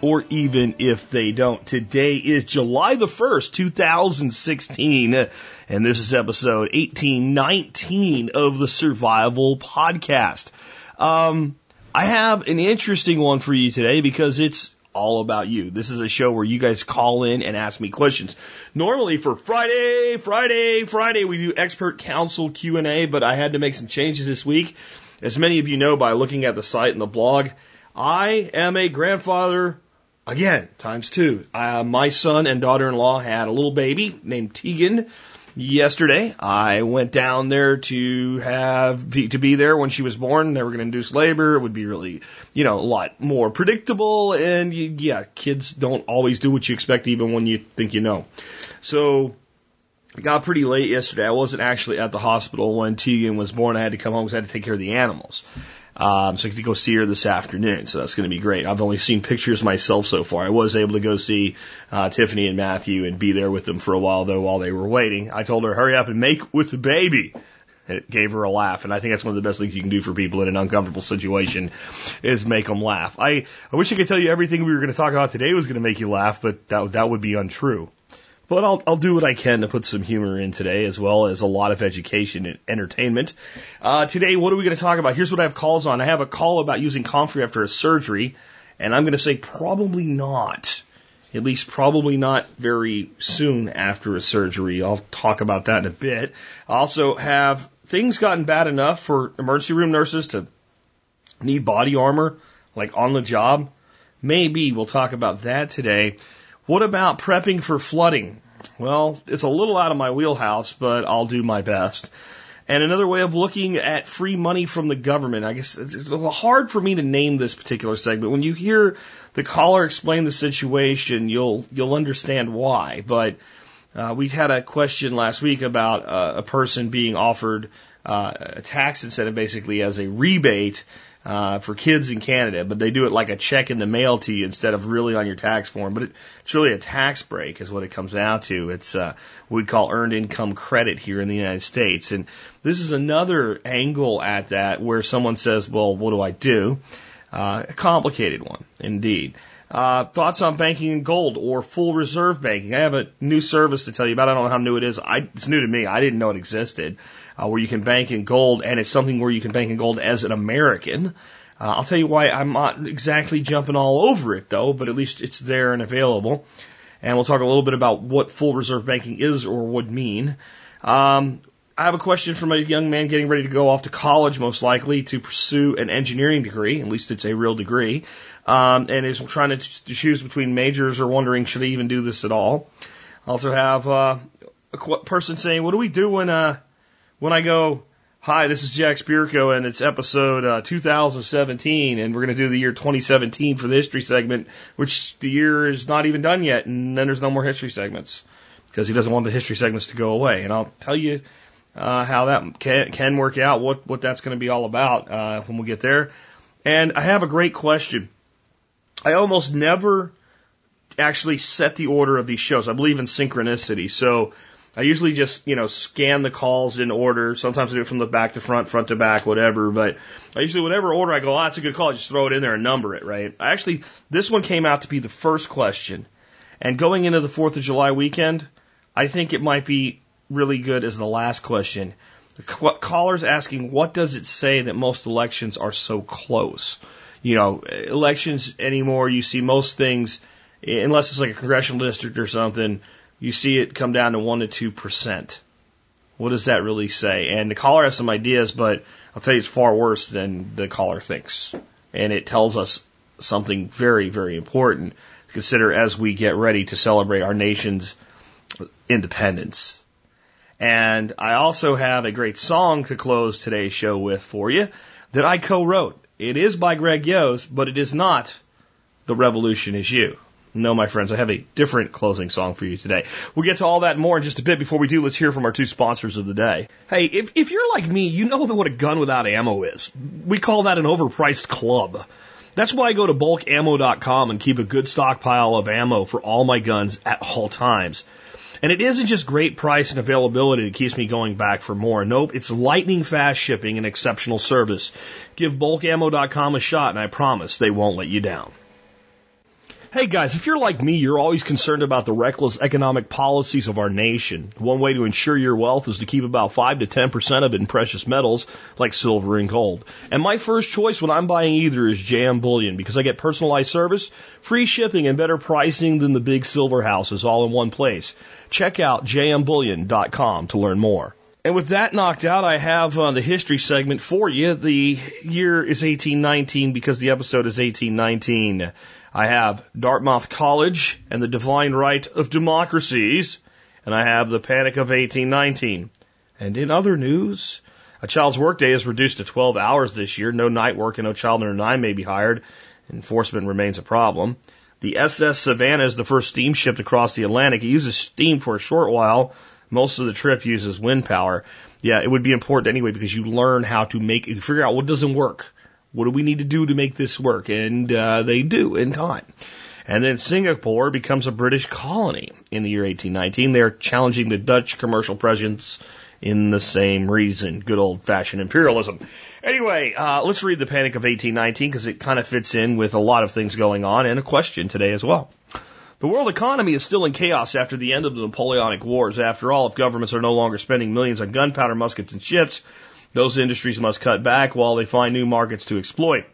or even if they don't. Today is July the 1st, 2016, and this is episode 1819 of the Survival Podcast. I have an interesting one for you today because it's all about you. This is a show where you guys call in and ask me questions. Normally for Friday, we do expert counsel Q&A, but I had to make some changes this week. As many of you know by looking at the site and the blog, I am a grandfather. Again, times two. My son and daughter-in-law had a little baby named Tegan yesterday. I went down there to be there when she was born. They were going to induce labor. It would be really, a lot more predictable. And yeah, kids don't always do what you expect, even when you think you know. So I got pretty late yesterday. I wasn't actually at the hospital when Tegan was born. I had to come home because I had to take care of the animals. So I could go see her this afternoon, so that's going to be great. I've only seen pictures myself so far. I was able to go see Tiffany and Matthew and be there with them for a while, though, while they were waiting. I told her, hurry up and make with the baby. It gave her a laugh, and I think that's one of the best things you can do for people in an uncomfortable situation is make them laugh. I wish I could tell you everything we were going to talk about today was going to make you laugh, but that would be untrue. But I'll do what I can to put some humor in today, as well as a lot of education and entertainment. Today, what are we going to talk about? Here's what I have calls on. I have a call about using comfrey after a surgery, and I'm going to say probably not. At least probably not very soon after a surgery. I'll talk about that in a bit. I also have things gotten bad enough for emergency room nurses to need body armor, like on the job. Maybe we'll talk about that today. What about prepping for flooding? Well, it's a little out of my wheelhouse, but I'll do my best. And another way of looking at free money from the government. I guess it's hard for me to name this particular segment. When you hear the caller explain the situation, you'll understand why. But we had a question last week about a person being offered a tax incentive basically as a rebate for kids in Canada, but they do it like a check in the mail to you instead of really on your tax form. But it's really a tax break is what it comes down to. It's what we call earned income credit here in the United States. And this is another angle at that where someone says, well, what do I do? A complicated one, indeed. Thoughts on banking in gold or full reserve banking? I have a new service to tell you about. I don't know how new it is. It's new to me. I didn't know it existed, where you can bank in gold, and it's something where you can bank in gold as an American. I'll tell you why I'm not exactly jumping all over it, though, but at least it's there and available. And we'll talk a little bit about what full reserve banking is or would mean. I have a question from a young man getting ready to go off to college, most likely, to pursue an engineering degree. At least it's a real degree. And is trying to choose between majors or wondering, should I even do this at all? I also have a person saying, what do we do when I go, hi, this is Jack Spirko, and it's episode 2017, and we're going to do the year 2017 for the history segment, which the year is not even done yet, and then there's no more history segments because he doesn't want the history segments to go away. And I'll tell you how that can work out, what that's going to be all about when we get there. And I have a great question. I almost never actually set the order of these shows. I believe in synchronicity. So I usually just, scan the calls in order. Sometimes I do it from the back to front, front to back, whatever. But I usually, whatever order I go, that's a good call. I just throw it in there and number it, right? This one came out to be the first question. And going into the 4th of July weekend, I think it might be really good as the last question. The caller's asking, what does it say that most elections are so close? Elections anymore, you see most things, unless it's like a congressional district or something, you see it come down to 1% to 2%. What does that really say? And the caller has some ideas, but I'll tell you it's far worse than the caller thinks. And it tells us something very, very important to consider as we get ready to celebrate our nation's independence. And I also have a great song to close today's show with for you that I co-wrote. It is by Greg Yost, but it is not The Revolution Is You. No, my friends, I have a different closing song for you today. We'll get to all that and more in just a bit. Before we do, let's hear from our two sponsors of the day. Hey, if you're like me, you know what a gun without ammo is. We call that an overpriced club. That's why I go to BulkAmmo.com and keep a good stockpile of ammo for all my guns at all times. And it isn't just great price and availability that keeps me going back for more. Nope, it's lightning-fast shipping and exceptional service. Give BulkAmmo.com a shot, and I promise they won't let you down. Hey guys, if you're like me, you're always concerned about the reckless economic policies of our nation. One way to ensure your wealth is to keep about 5 to 10% of it in precious metals like silver and gold. And my first choice when I'm buying either is JM Bullion, because I get personalized service, free shipping, and better pricing than the big silver houses all in one place. Check out jmbullion.com to learn more. And with that knocked out, I have the history segment for you. The year is 1819 because the episode is 1819. I have Dartmouth College and the Divine Right of Democracies, and I have the Panic of 1819. And in other news, a child's workday is reduced to 12 hours this year. No night work and no child under 9 may be hired. Enforcement remains a problem. The SS Savannah is the first steamship to cross the Atlantic. It uses steam for a short while. Most of the trip uses wind power. Yeah, it would be important anyway because you learn how to make it, figure out what doesn't work. What do we need to do to make this work? And they do in time. And then Singapore becomes a British colony in the year 1819. They're challenging the Dutch commercial presence in the same reason. Good old-fashioned imperialism. Anyway, let's read the Panic of 1819 because it kind of fits in with a lot of things going on and a question today as well. The world economy is still in chaos after the end of the Napoleonic Wars. After all, if governments are no longer spending millions on gunpowder, muskets, and ships, those industries must cut back while they find new markets to exploit.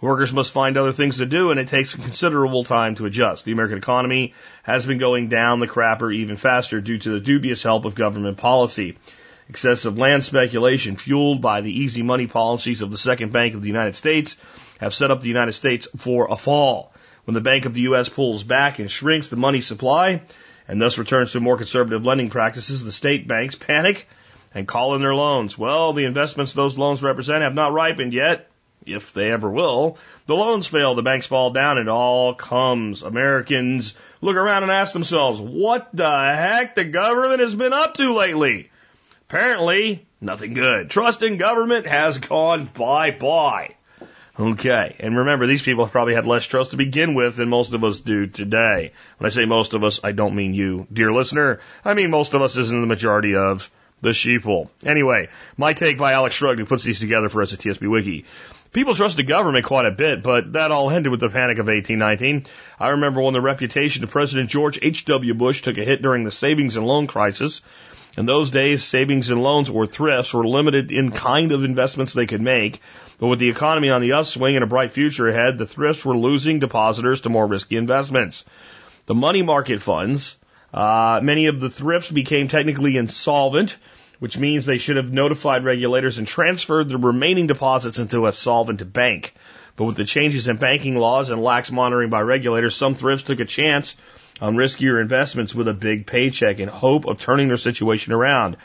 Workers must find other things to do, and it takes considerable time to adjust. The American economy has been going down the crapper even faster due to the dubious help of government policy. Excessive land speculation, fueled by the easy money policies of the Second Bank of the United States, have set up the United States for a fall. When the Bank of the U.S. pulls back and shrinks the money supply, and thus returns to more conservative lending practices, the state banks panic and call in their loans. Well, the investments those loans represent have not ripened yet, if they ever will. The loans fail, the banks fall down, it all comes. Americans look around and ask themselves, what the heck the government has been up to lately? Apparently, nothing good. Trust in government has gone bye-bye. Okay, and remember, these people have probably had less trust to begin with than most of us do today. When I say most of us, I don't mean you, dear listener. I mean most of us isn't the majority of the sheeple. Anyway, my take by Alex Shrugged, who puts these together for us at TSB Wiki. People trust the government quite a bit, but that all ended with the Panic of 1819. I remember when the reputation of President George H.W. Bush took a hit during the savings and loan crisis. In those days, savings and loans or thrifts were limited in kind of investments they could make. But with the economy on the upswing and a bright future ahead, the thrifts were losing depositors to more risky investments. The money market funds, many of the thrifts became technically insolvent, which means they should have notified regulators and transferred the remaining deposits into a solvent bank. But with the changes in banking laws and lax monitoring by regulators, some thrifts took a chance on riskier investments with a big paycheck in hope of turning their situation around.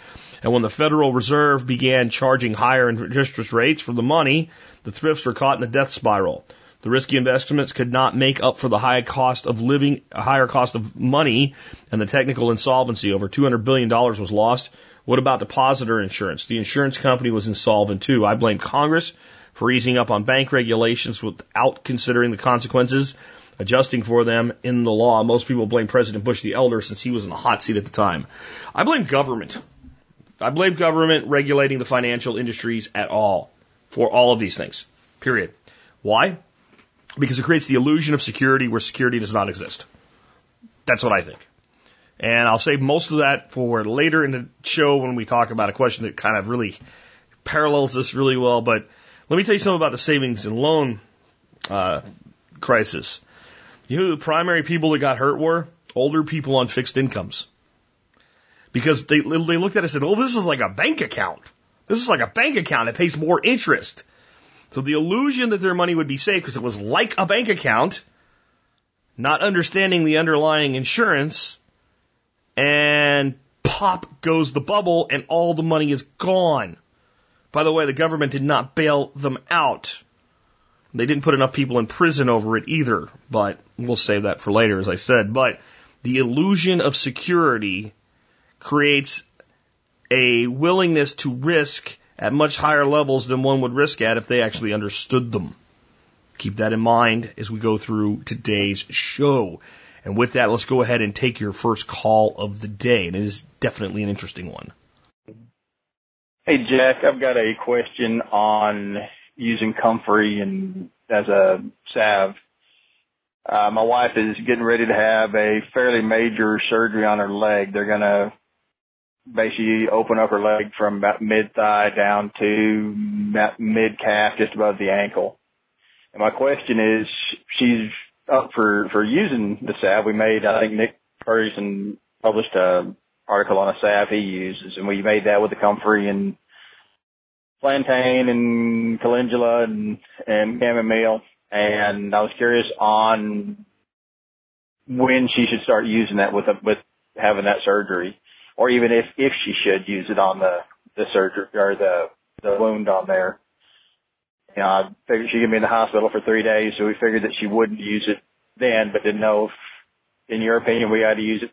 And when the Federal Reserve began charging higher interest rates for the money, the thrifts were caught in a death spiral. The risky investments could not make up for the high cost of living, higher cost of money, and the technical insolvency. Over $200 billion was lost. What about depositor insurance? The insurance company was insolvent too. I blame Congress for easing up on bank regulations without considering the consequences, adjusting for them in the law. Most people blame President Bush the Elder since he was in the hot seat at the time. I blame government. I blame government regulating the financial industries at all for all of these things, period. Why? Because it creates the illusion of security where security does not exist. That's what I think. And I'll save most of that for later in the show when we talk about a question that kind of really parallels this really well. But let me tell you something about the savings and loan crisis. You know who the primary people that got hurt were? Older people on fixed incomes. Because they looked at it and said, oh, this is like a bank account. This is like a bank account. It pays more interest. So the illusion that their money would be safe because it was like a bank account, not understanding the underlying insurance, and pop goes the bubble and all the money is gone. By the way, the government did not bail them out. They didn't put enough people in prison over it either, but we'll save that for later, as I said. But the illusion of security creates a willingness to risk at much higher levels than one would risk at if they actually understood them. Keep that in mind as we go through today's show. And with that, let's go ahead and take your first call of the day. And it is definitely an interesting one. Hey, Jack, I've got a question on using comfrey and as a salve. My wife is getting ready to have a fairly major surgery on her leg. They're going to basically open up her leg from about mid-thigh down to about mid-calf, just above the ankle. And my question is, she's up for using the salve. We made, I think Nick Ferguson published an article on a salve he uses, and we made that with the comfrey and plantain and calendula and chamomile. And I was curious on when she should start using that with having that surgery, or even if she should use it on the surgery or the wound on there. You know, I figured she'd be in the hospital for 3 days, so we figured that she wouldn't use it then, but didn't know if, in your opinion, we had to use it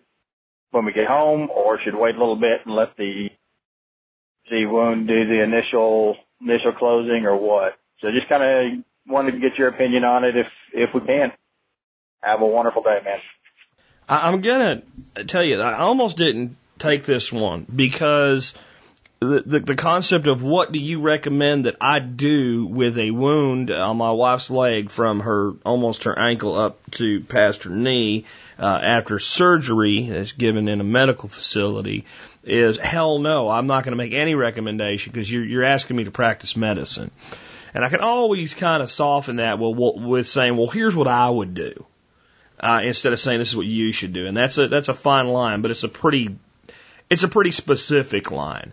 when we get home, or should wait a little bit and let the wound do the initial closing, or what. So just kind of wanted to get your opinion on it if we can. Have a wonderful day, man. I'm going to tell you, I almost didn't take this one because the concept of what do you recommend that I do with a wound on my wife's leg from her ankle up to past her knee after surgery that's given in a medical facility is hell no. I'm not going to make any recommendation because you're asking me to practice medicine. And I can always kind of soften that with saying, well, here's what I would do instead of saying this is what you should do. And that's a fine line, but it's a pretty specific line.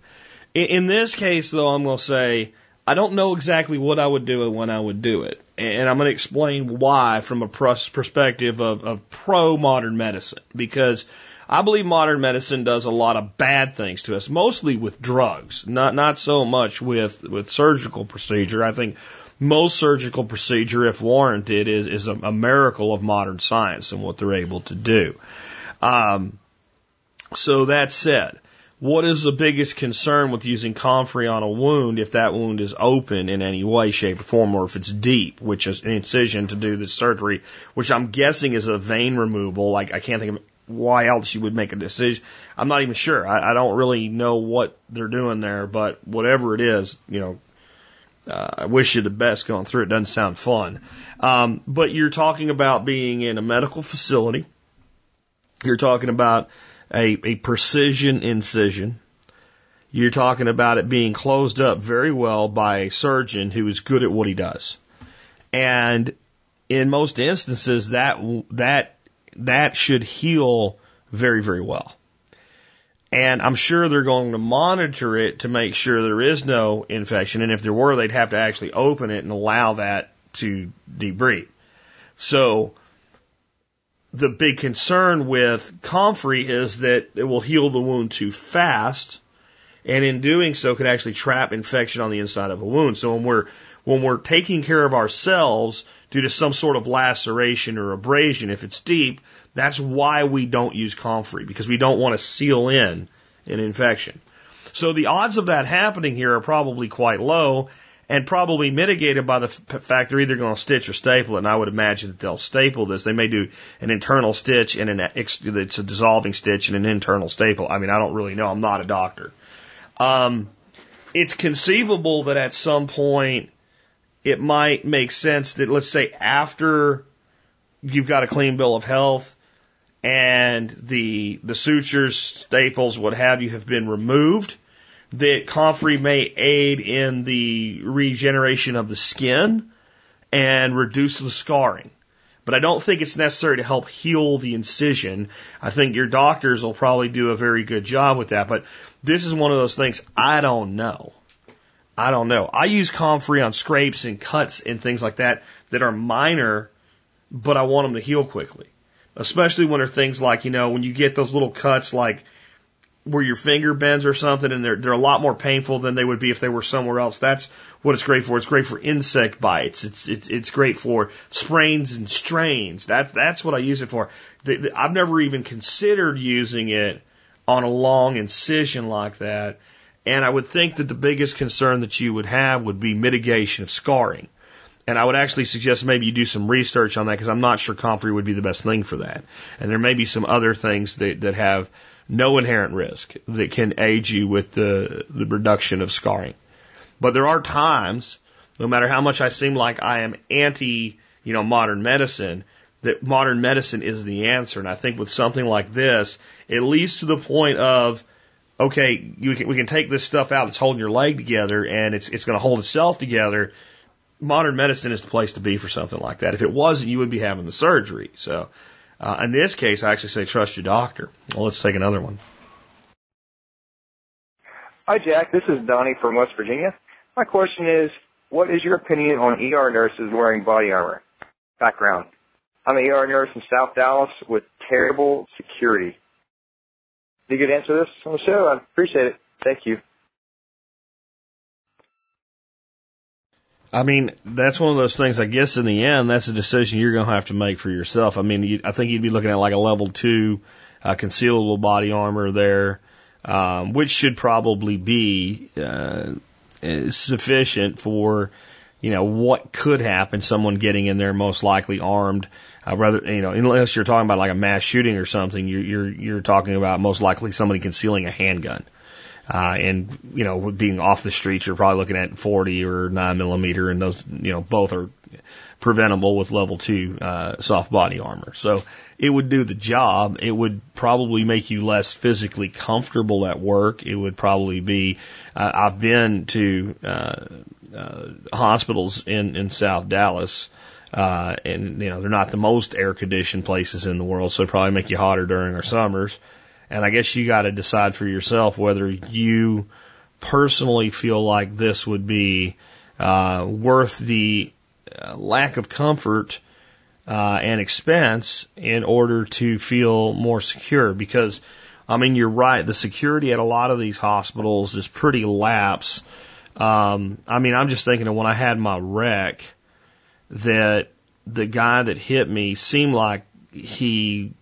In this case, though, I'm going to say I don't know exactly what I would do and when I would do it. And I'm going to explain why from a perspective of pro-modern medicine, because I believe modern medicine does a lot of bad things to us, mostly with drugs, not so much with surgical procedure. I think most surgical procedure, if warranted, is a miracle of modern science and what they're able to do. So that said, what is the biggest concern with using comfrey on a wound if that wound is open in any way, shape, or form, or if it's deep, which is an incision to do the surgery, which I'm guessing is a vein removal. Like, I can't think of why else you would make a decision. I'm not even sure. I don't really know what they're doing there, but whatever it is, you know, I wish you the best going through it. Doesn't sound fun. But you're talking about being in a medical facility. You're talking about a precision incision. You're talking about it being closed up very well by a surgeon who is good at what he does. And in most instances, that should heal very, very well. And I'm sure they're going to monitor it to make sure there is no infection. And if there were, they'd have to actually open it and allow that to debride. So the big concern with comfrey is that it will heal the wound too fast, and in doing so could actually trap infection on the inside of a wound. So when we're taking care of ourselves due to some sort of laceration or abrasion, if it's deep, that's why we don't use comfrey, because we don't want to seal in an infection. So the odds of that happening here are probably quite low, and probably mitigated by the fact they're either going to stitch or staple it, and I would imagine that they'll staple this. They may do an internal stitch and it's a dissolving stitch and an internal staple. I mean, I don't really know. I'm not a doctor. It's conceivable that at some point it might make sense that, let's say, after you've got a clean bill of health and the sutures, staples, what have you, have been removed, that comfrey may aid in the regeneration of the skin and reduce the scarring. But I don't think it's necessary to help heal the incision. I think your doctors will probably do a very good job with that. But this is one of those things, I don't know. I use comfrey on scrapes and cuts and things like that are minor, but I want them to heal quickly. Especially when they're things like, you know, when you get those little cuts like where your finger bends or something, and they're a lot more painful than they would be if they were somewhere else. That's what it's great for. It's great for insect bites. It's great for sprains and strains. That's what I use it for. I've never even considered using it on a long incision like that. And I would think that the biggest concern that you would have would be mitigation of scarring. And I would actually suggest maybe you do some research on that, because I'm not sure comfrey would be the best thing for that. And there may be some other things that have no inherent risk that can aid you with the reduction of scarring. But there are times, no matter how much I seem like I am anti, modern medicine, that modern medicine is the answer. And I think with something like this, it leads to the point of, okay, we can take this stuff out that's holding your leg together, and it's going to hold itself together. Modern medicine is the place to be for something like that. If it wasn't, you would be having the surgery. So in this case, I actually say trust your doctor. Well, let's take another one. Hi, Jack. This is Donnie from West Virginia. My question is, what is your opinion on ER nurses wearing body armor? Background. I'm an ER nurse in South Dallas with terrible security. If you could answer this on the show, I'd appreciate it. Thank you. I mean, that's one of those things, I guess, in the end, that's a decision you're going to have to make for yourself. I mean, I think you'd be looking at like a level 2 concealable body armor there, which should probably be sufficient for, what could happen, someone getting in there most likely armed. Unless you're talking about like a mass shooting or something, you're talking about most likely somebody concealing a handgun. And, being off the streets, you're probably looking at 40 or 9mm, and those, both are preventable with level 2, soft body armor. So it would do the job. It would probably make you less physically comfortable at work. It would probably be, I've been to, hospitals in South Dallas, and, they're not the most air conditioned places in the world, so it'd probably make you hotter during our summers. And I guess you got to decide for yourself whether you personally feel like this would be worth the lack of comfort and expense in order to feel more secure. Because, I mean, you're right. The security at a lot of these hospitals is pretty lax. I mean, I'm just thinking of when I had my wreck, that the guy that hit me seemed like he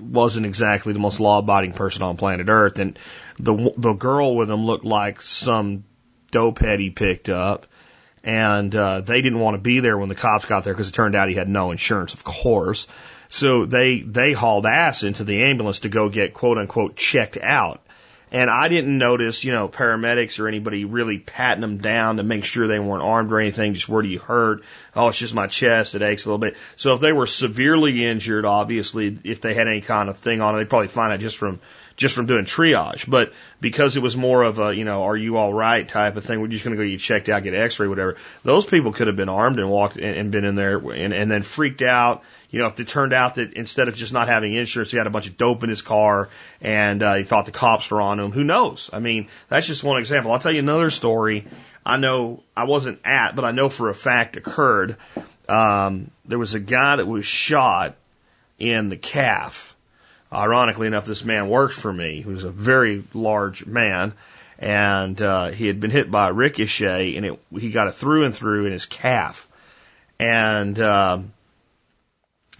wasn't exactly the most law-abiding person on planet Earth, and the girl with him looked like some dopehead he picked up, and they didn't want to be there when the cops got there, because it turned out he had no insurance, of course. So they hauled ass into the ambulance to go get quote-unquote checked out, and I didn't notice, paramedics or anybody really patting them down to make sure they weren't armed or anything. Just, where do you hurt? Oh, it's just my chest. It aches a little bit. So if they were severely injured, obviously, if they had any kind of thing on it, they'd probably find out just from doing triage. But because it was more of a, are you all right type of thing, we're just going to go get checked out, get an x-ray, whatever. Those people could have been armed and walked and been in there and then freaked out. If it turned out that instead of just not having insurance, he had a bunch of dope in his car and he thought the cops were on him, who knows? I mean, that's just one example. I'll tell you another story. I know for a fact occurred. There was a guy that was shot in the calf. Ironically enough, this man worked for me. He was a very large man, and he had been hit by a ricochet, and he got it through and through in his calf. And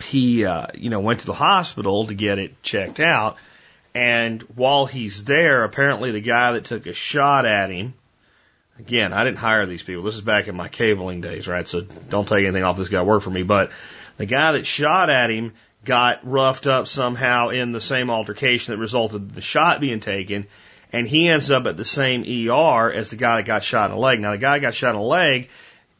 he, went to the hospital to get it checked out. And while he's there, apparently the guy that took a shot at him, again, I didn't hire these people. This is back in my cabling days, right? So don't take anything off this guy worked for me. But the guy that shot at him got roughed up somehow in the same altercation that resulted in the shot being taken. And he ends up at the same ER as the guy that got shot in the leg. Now, the guy that got shot in the leg,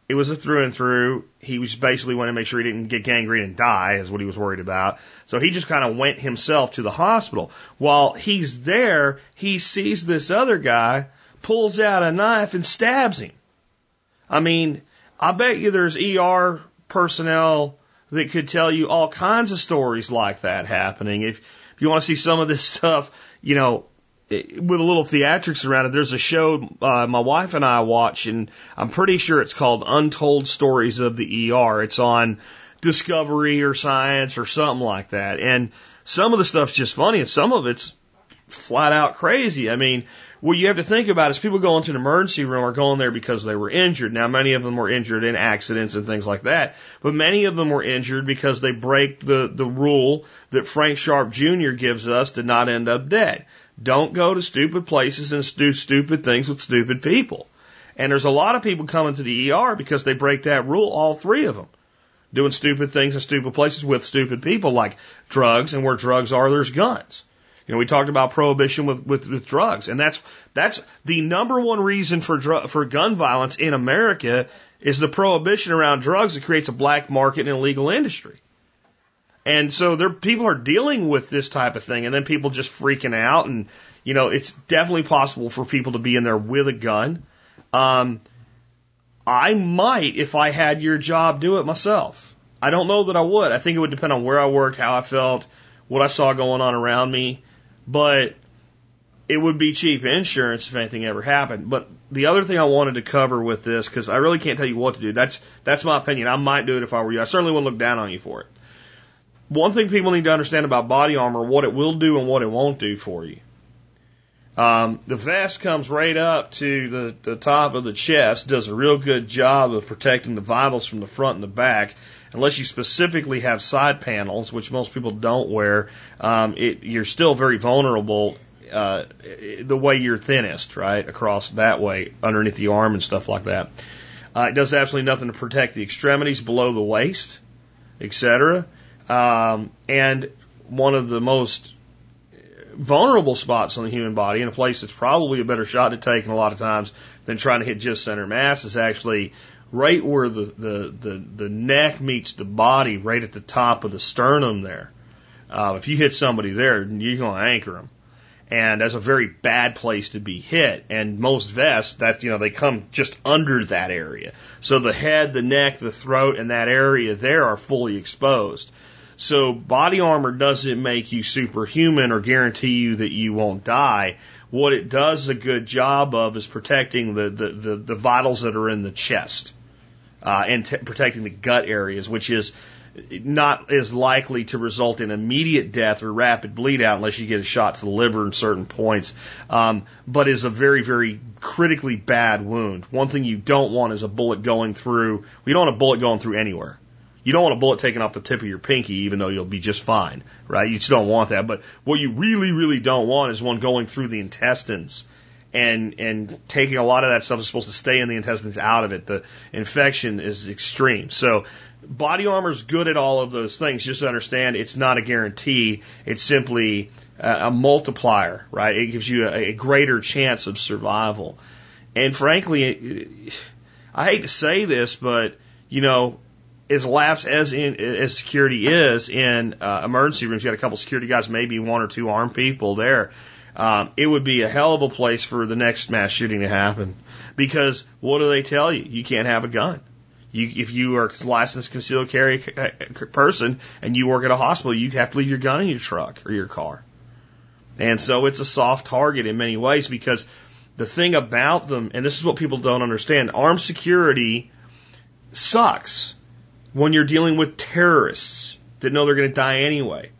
it was a through and through. He was basically wanting to make sure he didn't get gangrene and die is what he was worried about. So he just kind of went himself to the hospital. While he's there, he sees this other guy, pulls out a knife, and stabs him. I mean, I bet you there's ER personnel that could tell you all kinds of stories like that happening. If you want to see some of this stuff, with a little theatrics around it, there's a show my wife and I watch, and I'm pretty sure it's called Untold Stories of the ER. It's on Discovery or Science or something like that. And some of the stuff's just funny, and some of it's flat out crazy. I mean, what you have to think about is people going to an emergency room are going there because they were injured. Now, many of them were injured in accidents and things like that, but many of them were injured because they break the rule that Frank Sharp Jr. gives us to not end up dead. Don't go to stupid places and do stupid things with stupid people. And there's a lot of people coming to the ER because they break that rule, all three of them, doing stupid things in stupid places with stupid people, like drugs, and where drugs are, there's guns. You know, we talked about prohibition with drugs, and that's the number one reason for gun violence in America is the prohibition around drugs that creates a black market and illegal industry. And so people are dealing with this type of thing, and then people just freaking out, and you know, it's definitely possible for people to be in there with a gun. I might, if I had your job, do it myself. I don't know that I would. I think it would depend on where I worked, how I felt, what I saw going on around me. But it would be cheap insurance if anything ever happened. But the other thing I wanted to cover with this, because I really can't tell you what to do. That's my opinion. I might do it if I were you. I certainly wouldn't look down on you for it. One thing people need to understand about body armor, what it will do and what it won't do for you. The vest comes right up to the top of the chest, does a real good job of protecting the vitals from the front and the back, unless you specifically have side panels, which most people don't wear. You're still very vulnerable the way you're thinnest, right, across that way, underneath the arm and stuff like that. It does absolutely nothing to protect the extremities below the waist, etc. And one of the most vulnerable spots on the human body, in a place that's probably a better shot to take a lot of times than trying to hit just center mass, is actually right where the neck meets the body, right at the top of the sternum there. If you hit somebody there, you're going to anchor them. And that's a very bad place to be hit. And most vests, that, you know, they come just under that area. So the head, the neck, the throat, and that area there are fully exposed. So body armor doesn't make you superhuman or guarantee you that you won't die. What it does a good job of is protecting the vitals that are in the chest and protecting the gut areas, which is not as likely to result in immediate death or rapid bleed out unless you get a shot to the liver in certain points, but is a very, very critically bad wound. One thing you don't want is a bullet going through. You don't want a bullet going through anywhere. You don't want a bullet taken off the tip of your pinky, even though you'll be just fine, right? You just don't want that. But what you really, really don't want is one going through the intestines and taking a lot of that stuff that's supposed to stay in the intestines out of it. The infection is extreme. So body armor is good at all of those things. Just understand it's not a guarantee. It's simply a multiplier, right? It gives you a greater chance of survival. And frankly, I hate to say this, but, you know, as lapsed as security is in emergency rooms, you got a couple security guys, maybe one or two armed people there. It would be a hell of a place for the next mass shooting to happen, because what do they tell you? You can't have a gun. If you are a licensed concealed carry person and you work at a hospital, you have to leave your gun in your truck or your car. And so it's a soft target in many ways, because the thing about them, and this is what people don't understand, armed security sucks when you're dealing with terrorists that know they're going to die anyway.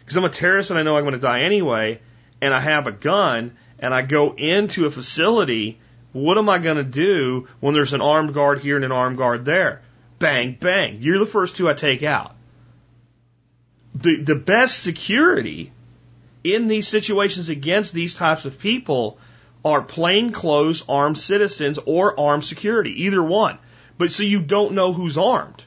Because I'm a terrorist and I know I'm going to die anyway, and I have a gun, and I go into a facility, what am I going to do when there's an armed guard here and an armed guard there? Bang, bang. You're the first two I take out. The best security in these situations against these types of people are plainclothes armed citizens or armed security, either one. But so you don't know who's armed.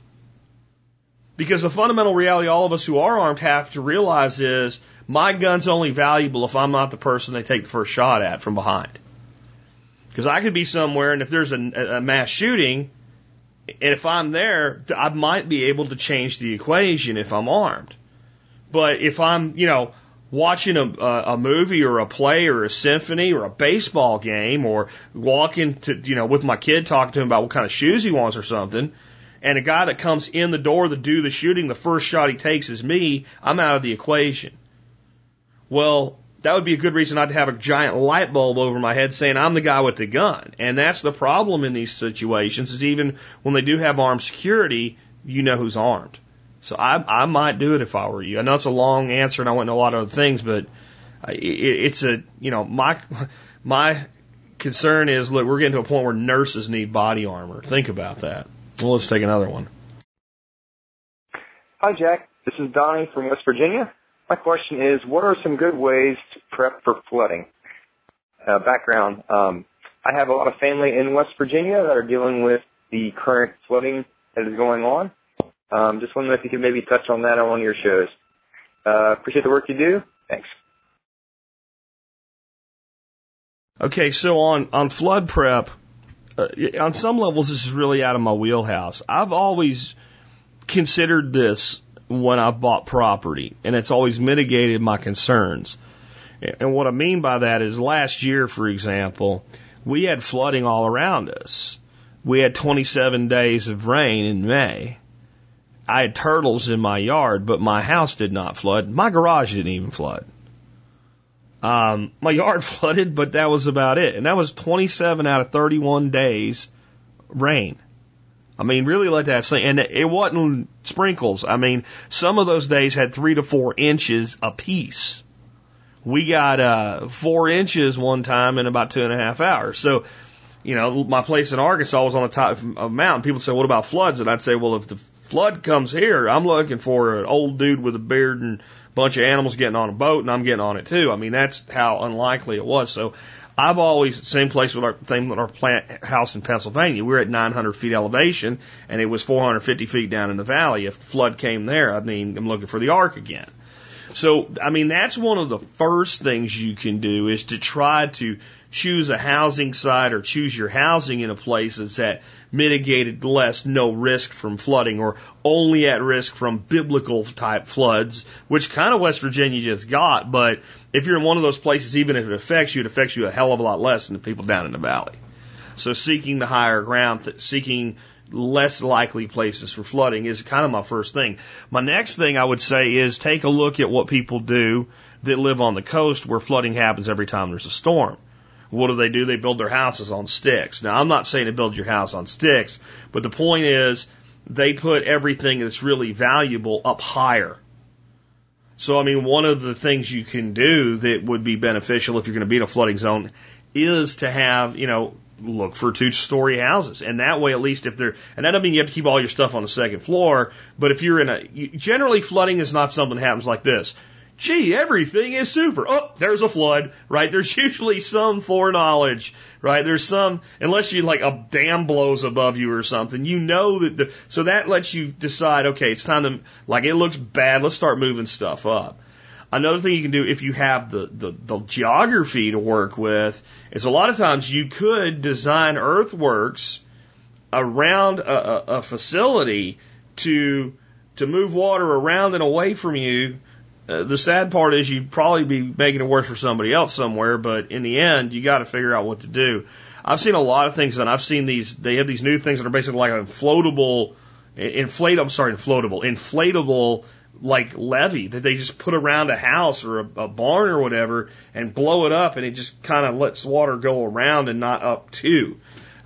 Because the fundamental reality all of us who are armed have to realize is my gun's only valuable if I'm not the person they take the first shot at from behind. Because I could be somewhere, and if there's a mass shooting, and if I'm there, I might be able to change the equation if I'm armed. But if I'm, you know, watching a movie or a play or a symphony or a baseball game, or walking to, you know, with my kid, talking to him about what kind of shoes he wants or something, and a guy that comes in the door to do the shooting, the first shot he takes is me, I'm out of the equation. Well, that would be a good reason not to have a giant light bulb over my head saying I'm the guy with the gun. And that's the problem in these situations, is even when they do have armed security, you know who's armed. So I might do it if I were you. I know it's a long answer and I went into a lot of other things, but it's a, you know, my concern is, look, we're getting to a point where nurses need body armor. Think about that. Well, let's take another one. Hi, Jack. This is Donnie from West Virginia. My question is, what are some good ways to prep for flooding? Background, I have a lot of family in West Virginia that are dealing with the current flooding that is going on. Just wondering if you could maybe touch on that on one of your shows. Appreciate the work you do. Thanks. Okay, so on flood prep, on some levels this is really out of my wheelhouse. I've always considered this when I've bought property, and it's always mitigated my concerns. And what I mean by that is last year, for example, we had flooding all around us. We had 27 days of rain in May. I had turtles in my yard, but my house did not flood. My garage didn't even flood. My yard flooded, but that was about it. And that was 27 out of 31 days rain. I mean, really let that sink. And it wasn't sprinkles. I mean, some of those days had 3 to 4 inches apiece. We got 4 inches one time in about 2.5 hours. So, you know, my place in Arkansas was on the top of a mountain. People say, what about floods? And I'd say, well, if the flood comes here, I'm looking for an old dude with a beard and a bunch of animals getting on a boat, and I'm getting on it too. I mean, that's how unlikely it was. So I've always, same place with our plant house in Pennsylvania. We were at 900 feet elevation, and it was 450 feet down in the valley. If the flood came there, I mean, I'm looking for the ark again. So, I mean, that's one of the first things you can do is to try to choose a housing site or choose your housing in a place that's at mitigated less, no risk from flooding or only at risk from biblical type floods, which kind of West Virginia just got. But if you're in one of those places, even if it affects you a hell of a lot less than the people down in the valley. So seeking the higher ground, seeking less likely places for flooding is kind of my first thing. My next thing I would say is take a look at what people do that live on the coast where flooding happens every time there's a storm. What do? They build their houses on sticks. Now, I'm not saying to build your house on sticks, but the point is they put everything that's really valuable up higher. So, I mean, one of the things you can do that would be beneficial if you're going to be in a flooding zone is to have, you know, look for 2-story houses. And that way, at least if they're, and that doesn't mean you have to keep all your stuff on the second floor, but if you're in generally flooding is not something that happens like this. Gee, everything is super. Oh, there's a flood, right? There's usually some foreknowledge, right? There's some, unless you like a dam blows above you or something, you know that so that lets you decide, okay, it's time to, like, it looks bad. Let's start moving stuff up. Another thing you can do if you have the geography to work with is a lot of times you could design earthworks around a facility to move water around and away from you. The sad part is you'd probably be making it worse for somebody else somewhere, but in the end, you got to figure out what to do. I've seen a lot of things, and I've seen these, they have these new things that are basically like an inflatable, like levee that they just put around a house or a barn or whatever and blow it up, and it just kind of lets water go around and not up to, you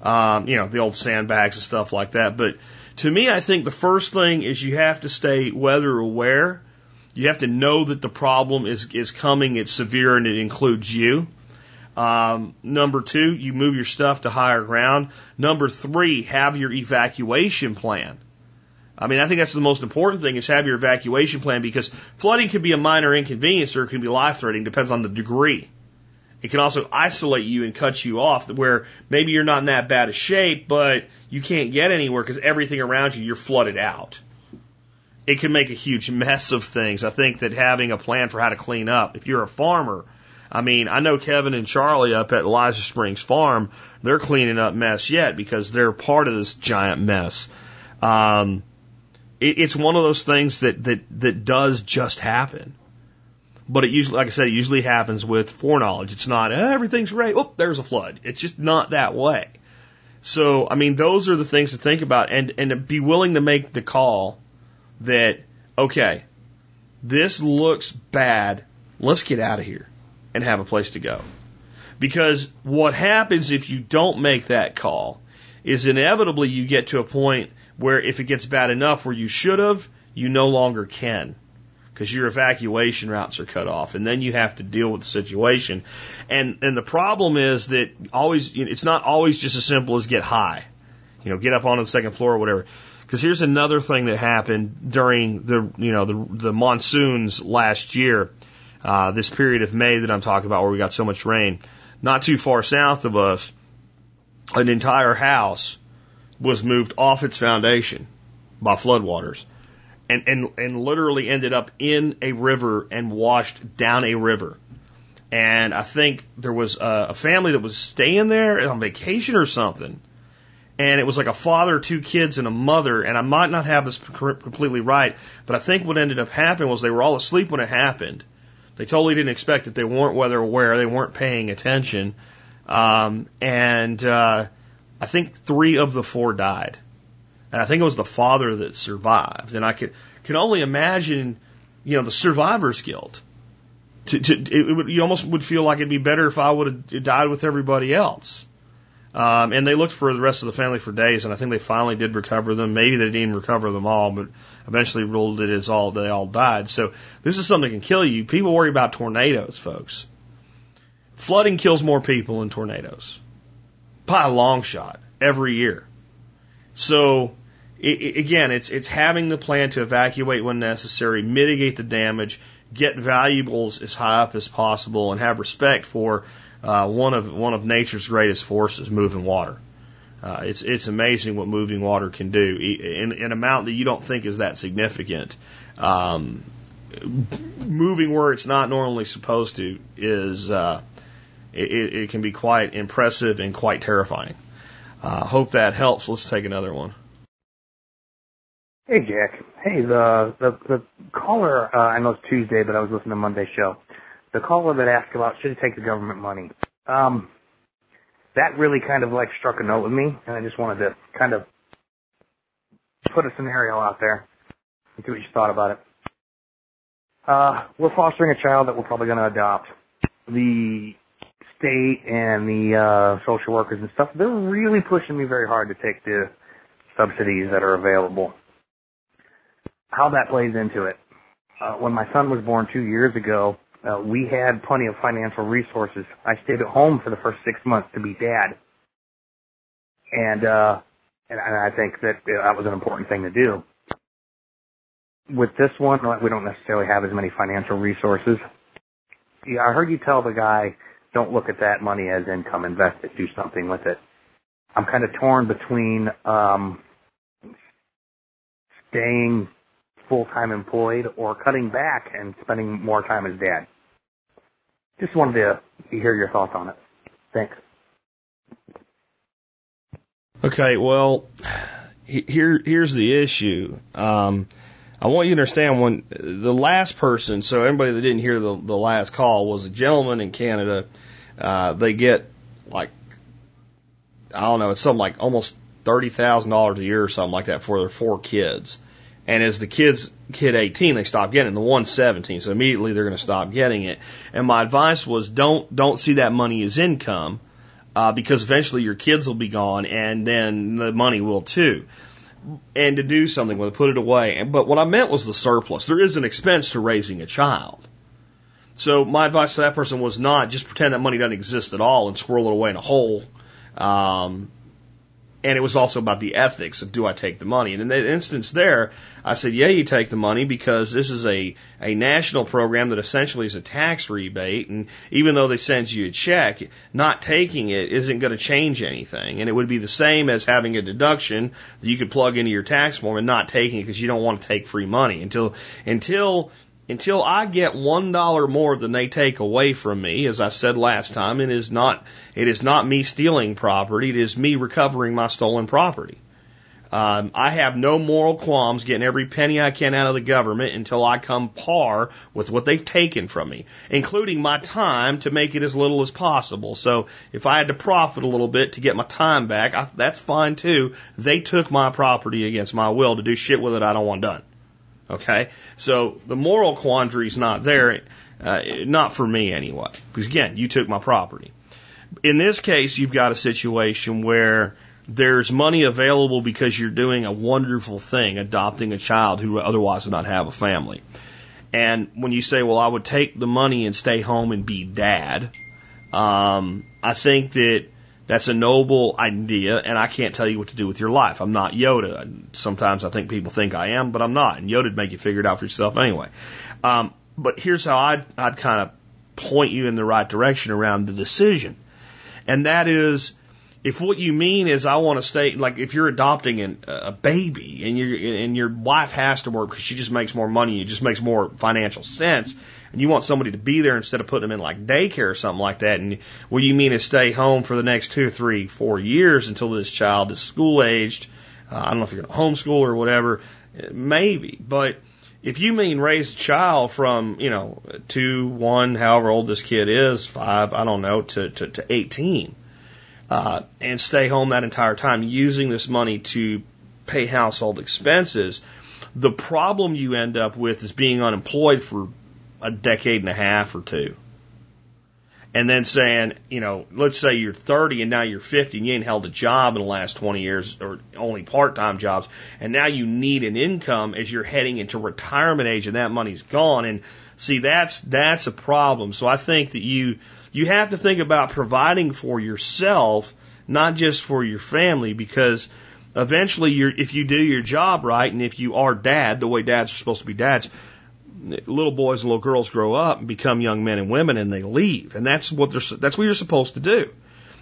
know, the old sandbags and stuff like that. But to me, I think the first thing is you have to stay weather aware. You have to know that the problem is coming, it's severe, and it includes you. Number 2, you move your stuff to higher ground. Number 3, have your evacuation plan. I mean, I think that's the most important thing is have your evacuation plan, because flooding can be a minor inconvenience or it can be life-threatening. Depends on the degree. It can also isolate you and cut you off where maybe you're not in that bad of shape, but you can't get anywhere because everything around you, you're flooded out. It can make a huge mess of things. I think that having a plan for how to clean up, if you're a farmer, I mean, I know Kevin and Charlie up at Elijah Springs Farm, they're cleaning up mess yet because they're part of this giant mess. It's one of those things that does just happen. But it usually, like I said, it usually happens with foreknowledge. It's not, everything's great. Oh, there's a flood. It's just not that way. So, I mean, those are the things to think about and to be willing to make the call that, okay, this looks bad. Let's get out of here and have a place to go. Because what happens if you don't make that call is inevitably you get to a point where if it gets bad enough where you should have, you no longer can. because your evacuation routes are cut off, and then you have to deal with the situation. And the problem is that it's not always just as simple as get high, get up onto the second floor or whatever. Because here's another thing that happened during the monsoons last year, this period of May that I'm talking about where we got so much rain. Not too far south of us, an entire house was moved off its foundation by floodwaters, and literally ended up in a river and washed down a river. And I think there was a family that was staying there on vacation or something. And it was like a father, two kids, and a mother. And I might not have this completely right, but I think what ended up happening was they were all asleep when it happened. They totally didn't expect it. They weren't weather aware. They weren't paying attention. And I think 3 of the 4 died. And I think it was the father that survived. And I can only imagine, the survivor's guilt. You almost would feel like it'd be better if I would have died with everybody else. And they looked for the rest of the family for days, and I think they finally did recover them. Maybe they didn't even recover them all, but eventually ruled it as they all died. So this is something that can kill you. People worry about tornadoes, folks. Flooding kills more people than tornadoes. By a long shot, every year. So, again, it's having the plan to evacuate when necessary, mitigate the damage, get valuables as high up as possible, and have respect for one of nature's greatest forces, moving water. It's amazing what moving water can do in an amount that you don't think is that significant. Moving where it's not normally supposed to is it can be quite impressive and quite terrifying. Hope that helps. Let's take another one. Hey Jack. Hey, the caller. I know it's Tuesday, but I was listening to Monday's show. The caller that asked about should it take the government money, that really kind of struck a note with me, and I just wanted to kind of put a scenario out there and see what you thought about it. We're fostering a child that we're probably going to adopt. The state and the social workers and stuff, they're really pushing me very hard to take the subsidies that are available. How that plays into it. When my son was born 2 years ago, we had plenty of financial resources. I stayed at home for the first 6 months to be dad. And I think that was an important thing to do. With this one, we don't necessarily have as many financial resources. Yeah, I heard you tell the guy, don't look at that money as income, invest it, do something with it. I'm kind of torn between staying full-time employed or cutting back and spending more time as dad. Just wanted to hear your thoughts on it. Thanks. Okay, well, here's the issue. I want you to understand when the last person, so everybody that didn't hear the last call, was a gentleman in Canada. They get it's something like almost $30,000 a year or something like that for their 4 kids. And as the kid 18, they stop getting it. The one's 17, so immediately they're going to stop getting it. And my advice was don't see that money as income, because eventually your kids will be gone, and then the money will too. And to do something with it, put it away. But what I meant was the surplus. There is an expense to raising a child. So my advice to that person was not just pretend that money doesn't exist at all and squirrel it away in a hole. And it was also about the ethics of, do I take the money? And in that instance there, I said, yeah, you take the money, because this is a national program that essentially is a tax rebate. And even though they send you a check, not taking it isn't going to change anything. And it would be the same as having a deduction that you could plug into your tax form and not taking it, because you don't want to take free money. Until I get $1 more than they take away from me, as I said last time, it is not me stealing property, it is me recovering my stolen property. I have no moral qualms getting every penny I can out of the government until I come par with what they've taken from me, including my time, to make it as little as possible. So if I had to profit a little bit to get my time back, that's fine too. They took my property against my will to do shit with it I don't want done. Okay, so the moral quandary is not there, not for me anyway, because again, you took my property. In this case, you've got a situation where there's money available because you're doing a wonderful thing, adopting a child who otherwise would not have a family. And when you say, well, I would take the money and stay home and be dad, I think that that's a noble idea, and I can't tell you what to do with your life. I'm not Yoda. Sometimes I think people think I am, but I'm not. And Yoda'd make you figure it out for yourself anyway. But here's how I'd kind of point you in the right direction around the decision. And that is, if what you mean is I want to stay, like if you're adopting a baby and your wife has to work because she just makes more money, it just makes more financial sense, and you want somebody to be there instead of putting them in like daycare or something like that, and what you mean is stay home for the next 2, 3, 4 years until this child is school-aged, I don't know if you're going to homeschool or whatever, maybe, but if you mean raise a child from, 2, 1, however old this kid is, 5, I don't know, to 18, and stay home that entire time using this money to pay household expenses, the problem you end up with is being unemployed for a decade and a half or two. And then saying, let's say you're 30 and now you're 50 and you ain't held a job in the last 20 years or only part-time jobs, and now you need an income as you're heading into retirement age and that money's gone. And see, that's a problem. So I think that you have to think about providing for yourself, not just for your family, because eventually if you do your job right and if you are dad, the way dads are supposed to be dads, little boys and little girls grow up and become young men and women, and they leave. And that's what you're supposed to do.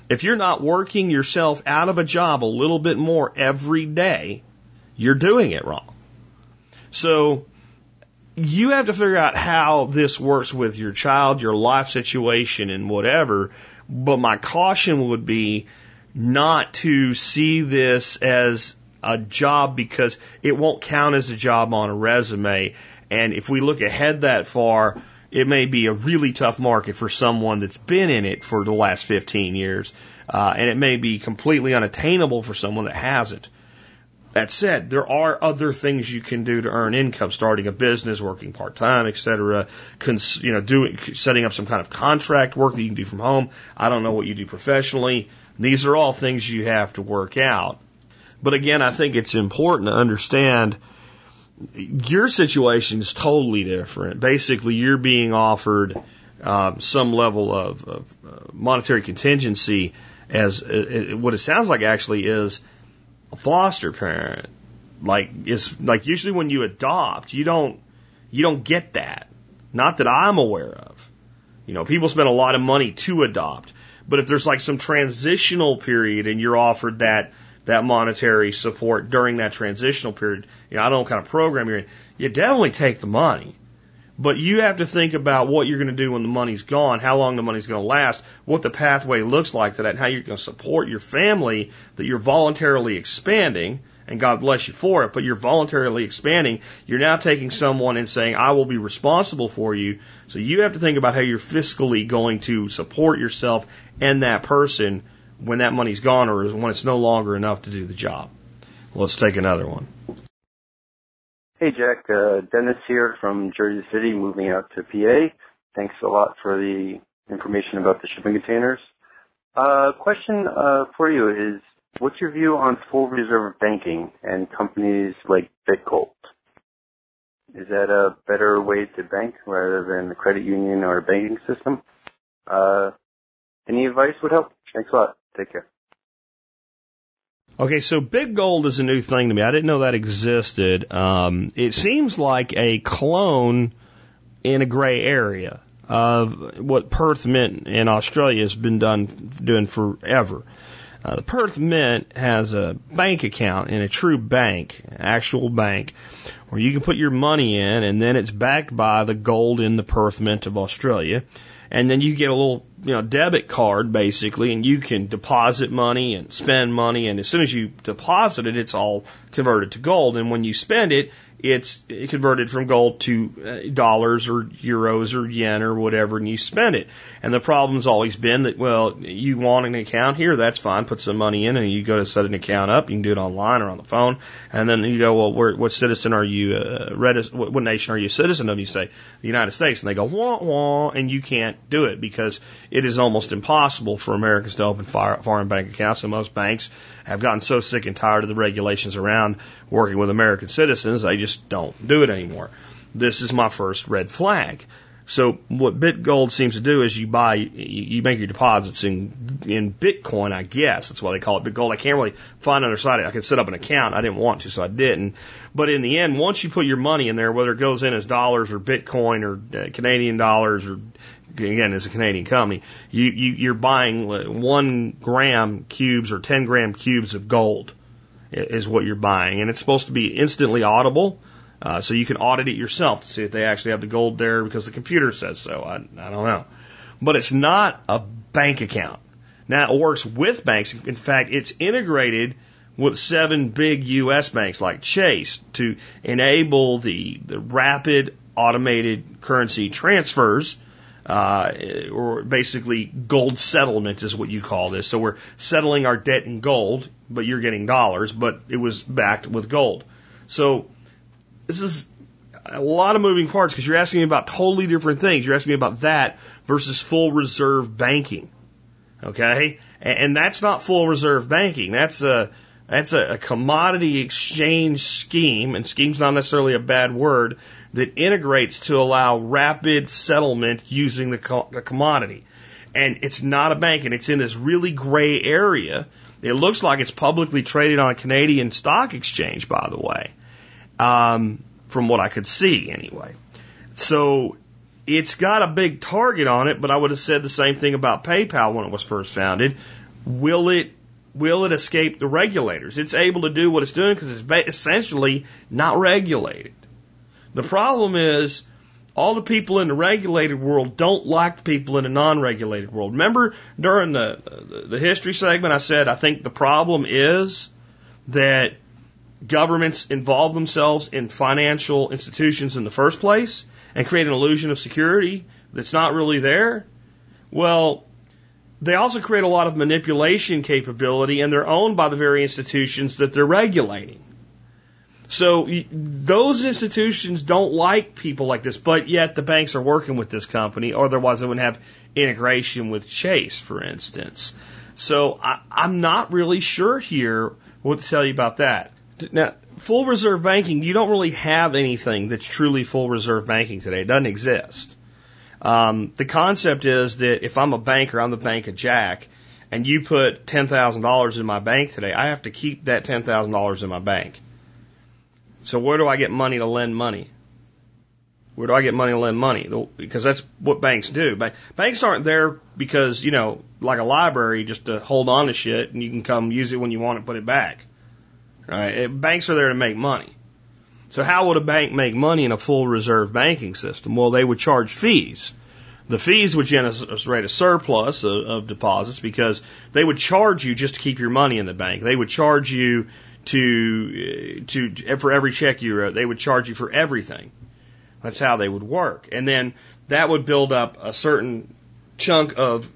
If you're not working yourself out of a job a little bit more every day, you're doing it wrong. So you have to figure out how this works with your child, your life situation, and whatever. But my caution would be not to see this as a job, because it won't count as a job on a resume. And if we look ahead that far, it may be a really tough market for someone that's been in it for the last 15 years. And it may be completely unattainable for someone that hasn't. That said, there are other things you can do to earn income, starting a business, working part-time, etc., setting up some kind of contract work that you can do from home. I don't know what you do professionally. These are all things you have to work out. But again, I think it's important to understand your situation is totally different. Basically, you're being offered some level of monetary contingency as what it sounds like actually is a foster parent. Like it's like usually when you adopt, you don't get that. Not that I'm aware of. People spend a lot of money to adopt, but if there's like some transitional period and you're offered that monetary support during that transitional period, I don't know what kind of program you're in, you definitely take the money. But you have to think about what you're going to do when the money's gone, how long the money's going to last, what the pathway looks like to that, and how you're going to support your family that you're voluntarily expanding, and God bless you for it, but you're voluntarily expanding. You're now taking someone and saying, I will be responsible for you. So you have to think about how you're fiscally going to support yourself and that person when that money's gone or when it's no longer enough to do the job. Let's take another one. Hey, Jack. Dennis here from Jersey City, moving out to PA. Thanks a lot for the information about the shipping containers. Question for you is, what's your view on full reserve banking and companies like BitGold? Is that a better way to bank rather than a credit union or a banking system? Any advice would help. Thanks a lot. Take care. Okay, so BitGold is a new thing to me. I didn't know that existed. It seems like a clone in a gray area of what Perth Mint in Australia has been doing forever. The Perth Mint has a bank account in a true bank, actual bank, where you can put your money in, and then it's backed by the gold in the Perth Mint of Australia. And then you get a little, debit card basically, and you can deposit money and spend money. And as soon as you deposit it, it's all converted to gold. And when you spend it, it's converted from gold to dollars or euros or yen or whatever, and you spend it. And the problem's always been that, well, you want an account here, that's fine. Put some money in, and you go to set an account up. You can do it online or on the phone. And then you go, well, what citizen are you? What nation are you a citizen of? You say the United States, and they go wah wah, and you can't do it because it is almost impossible for Americans to open foreign bank accounts, and most banks have gotten so sick and tired of the regulations around working with American citizens, they just don't do it anymore. this is my first red flag. So what BitGold seems to do is you make your deposits in Bitcoin, I guess. That's why they call it BitGold. I can't really find another site. I could set up an account. I didn't want to, so I didn't. But in the end, once you put your money in there, whether it goes in as dollars or Bitcoin or Canadian dollars or, again, it's a Canadian company, you're buying 1 gram cubes or 10 gram cubes of gold is what you're buying. And it's supposed to be instantly audible. So you can audit it yourself to see if they actually have the gold there because the computer says so. I don't know. But it's not a bank account. Now, it works with banks. In fact, it's integrated with 7 big U.S. banks like Chase to enable the rapid automated currency transfers, or basically gold settlement is what you call this. So we're settling our debt in gold, but you're getting dollars, but it was backed with gold. So this is a lot of moving parts because you're asking me about totally different things. You're asking me about that versus full reserve banking, okay? And that's not full reserve banking. That's a commodity exchange scheme, and scheme's not necessarily a bad word, that integrates to allow rapid settlement using the commodity. And it's not a bank, and it's in this really gray area. It looks like it's publicly traded on a Canadian stock exchange, by the way. From what I could see anyway. So it's got a big target on it, but I would have said the same thing about PayPal when it was first founded. Will it escape the regulators? It's able to do what it's doing because it's essentially not regulated. The problem is all the people in the regulated world don't like the people in the non-regulated world. Remember during the history segment I said I think the problem is that governments involve themselves in financial institutions in the first place and create an illusion of security that's not really there. Well, they also create a lot of manipulation capability, and they're owned by the very institutions that they're regulating. So those institutions don't like people like this, but yet the banks are working with this company, otherwise they wouldn't have integration with Chase, for instance. So I'm not really sure here what to tell you about that. Now, full reserve banking, you don't really have anything that's truly full reserve banking today. It doesn't exist. The concept is that if I'm a banker, I'm the bank of Jack, and you put $10,000 in my bank today, I have to keep that $10,000 in my bank. So where do I get money to lend money? Where do I get money to lend money? Because that's what banks do. Banks aren't there because, like a library, just to hold on to shit, and you can come use it when you want and put it back. Right? Banks are there to make money. So how would a bank make money in a full reserve banking system? Well, they would charge fees. The fees would generate a surplus of deposits because they would charge you just to keep your money in the bank. They would charge you for every check you wrote. They would charge you for everything. That's how they would work. And then that would build up a certain chunk of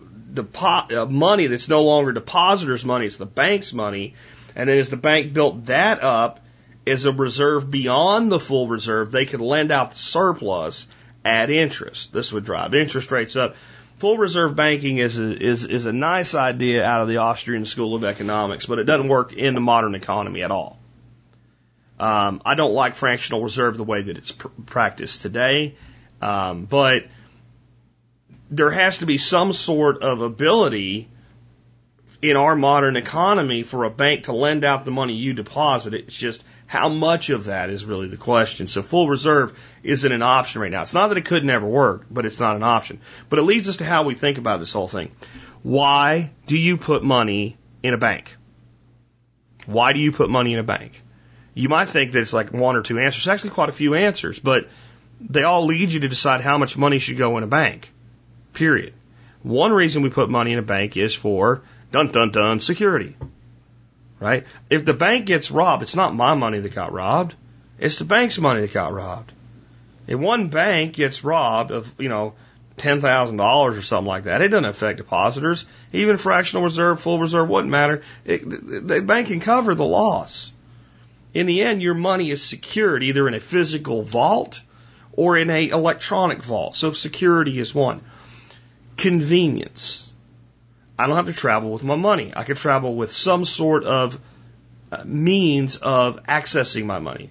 money that's no longer depositors' money. It's the bank's money. And then as the bank built that up as a reserve beyond the full reserve, they could lend out the surplus at interest. This would drive interest rates up. Full reserve banking is a nice idea out of the Austrian School of Economics, but it doesn't work in the modern economy at all. I don't like fractional reserve the way that it's practiced today, but there has to be some sort of ability in our modern economy for a bank to lend out the money you deposit. It's just how much of that is really the question. So full reserve isn't an option right now. It's not that it could never work, but it's not an option. But it leads us to how we think about this whole thing. Why do you put money in a bank? Why do you put money in a bank? You might think that it's like one or two answers. There's actually quite a few answers, but they all lead you to decide how much money should go in a bank, period. One reason we put money in a bank is for dun-dun-dun, security, right? If the bank gets robbed, it's not my money that got robbed. It's the bank's money that got robbed. If one bank gets robbed of, $10,000 or something like that, it doesn't affect depositors. Even fractional reserve, full reserve, wouldn't matter. The bank can cover the loss. In the end, your money is secured either in a physical vault or in an electronic vault. So security is one. Convenience. I don't have to travel with my money. I could travel with some sort of means of accessing my money,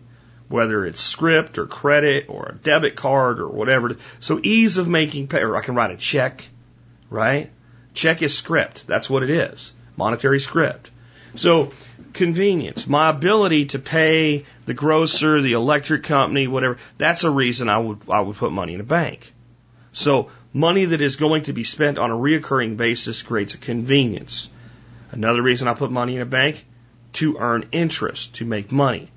whether it's script or credit or a debit card or whatever. So ease of making pay, or I can write a check, right? Check is script. That's what it is. Monetary script. So convenience, my ability to pay the grocer, the electric company, whatever, that's a reason I would put money in a bank. So money that is going to be spent on a reoccurring basis creates a convenience. Another reason I put money in a bank, to earn interest, to make money.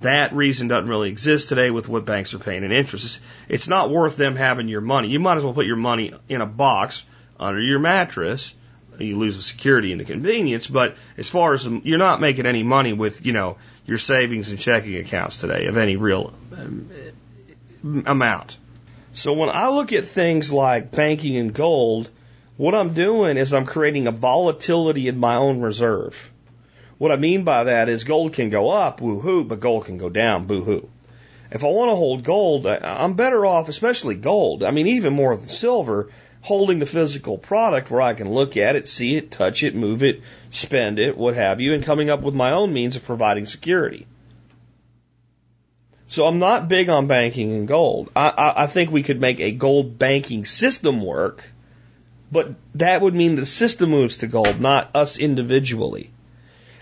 That reason doesn't really exist today with what banks are paying in interest. It's not worth them having your money. You might as well put your money in a box under your mattress. You lose the security and the convenience, but as far as you're not making any money with, you know, your savings and checking accounts today of any real amount. So when I look at things like banking and gold, what I'm doing is I'm creating a volatility in my own reserve. What I mean by that is gold can go up, woo-hoo, but gold can go down, boo-hoo. If I want to hold gold, I'm better off, especially gold, I mean even more than silver, holding the physical product where I can look at it, see it, touch it, move it, spend it, what have you, and coming up with my own means of providing security. So I'm not big on banking and gold. I think we could make a gold banking system work, but that would mean the system moves to gold, not us individually.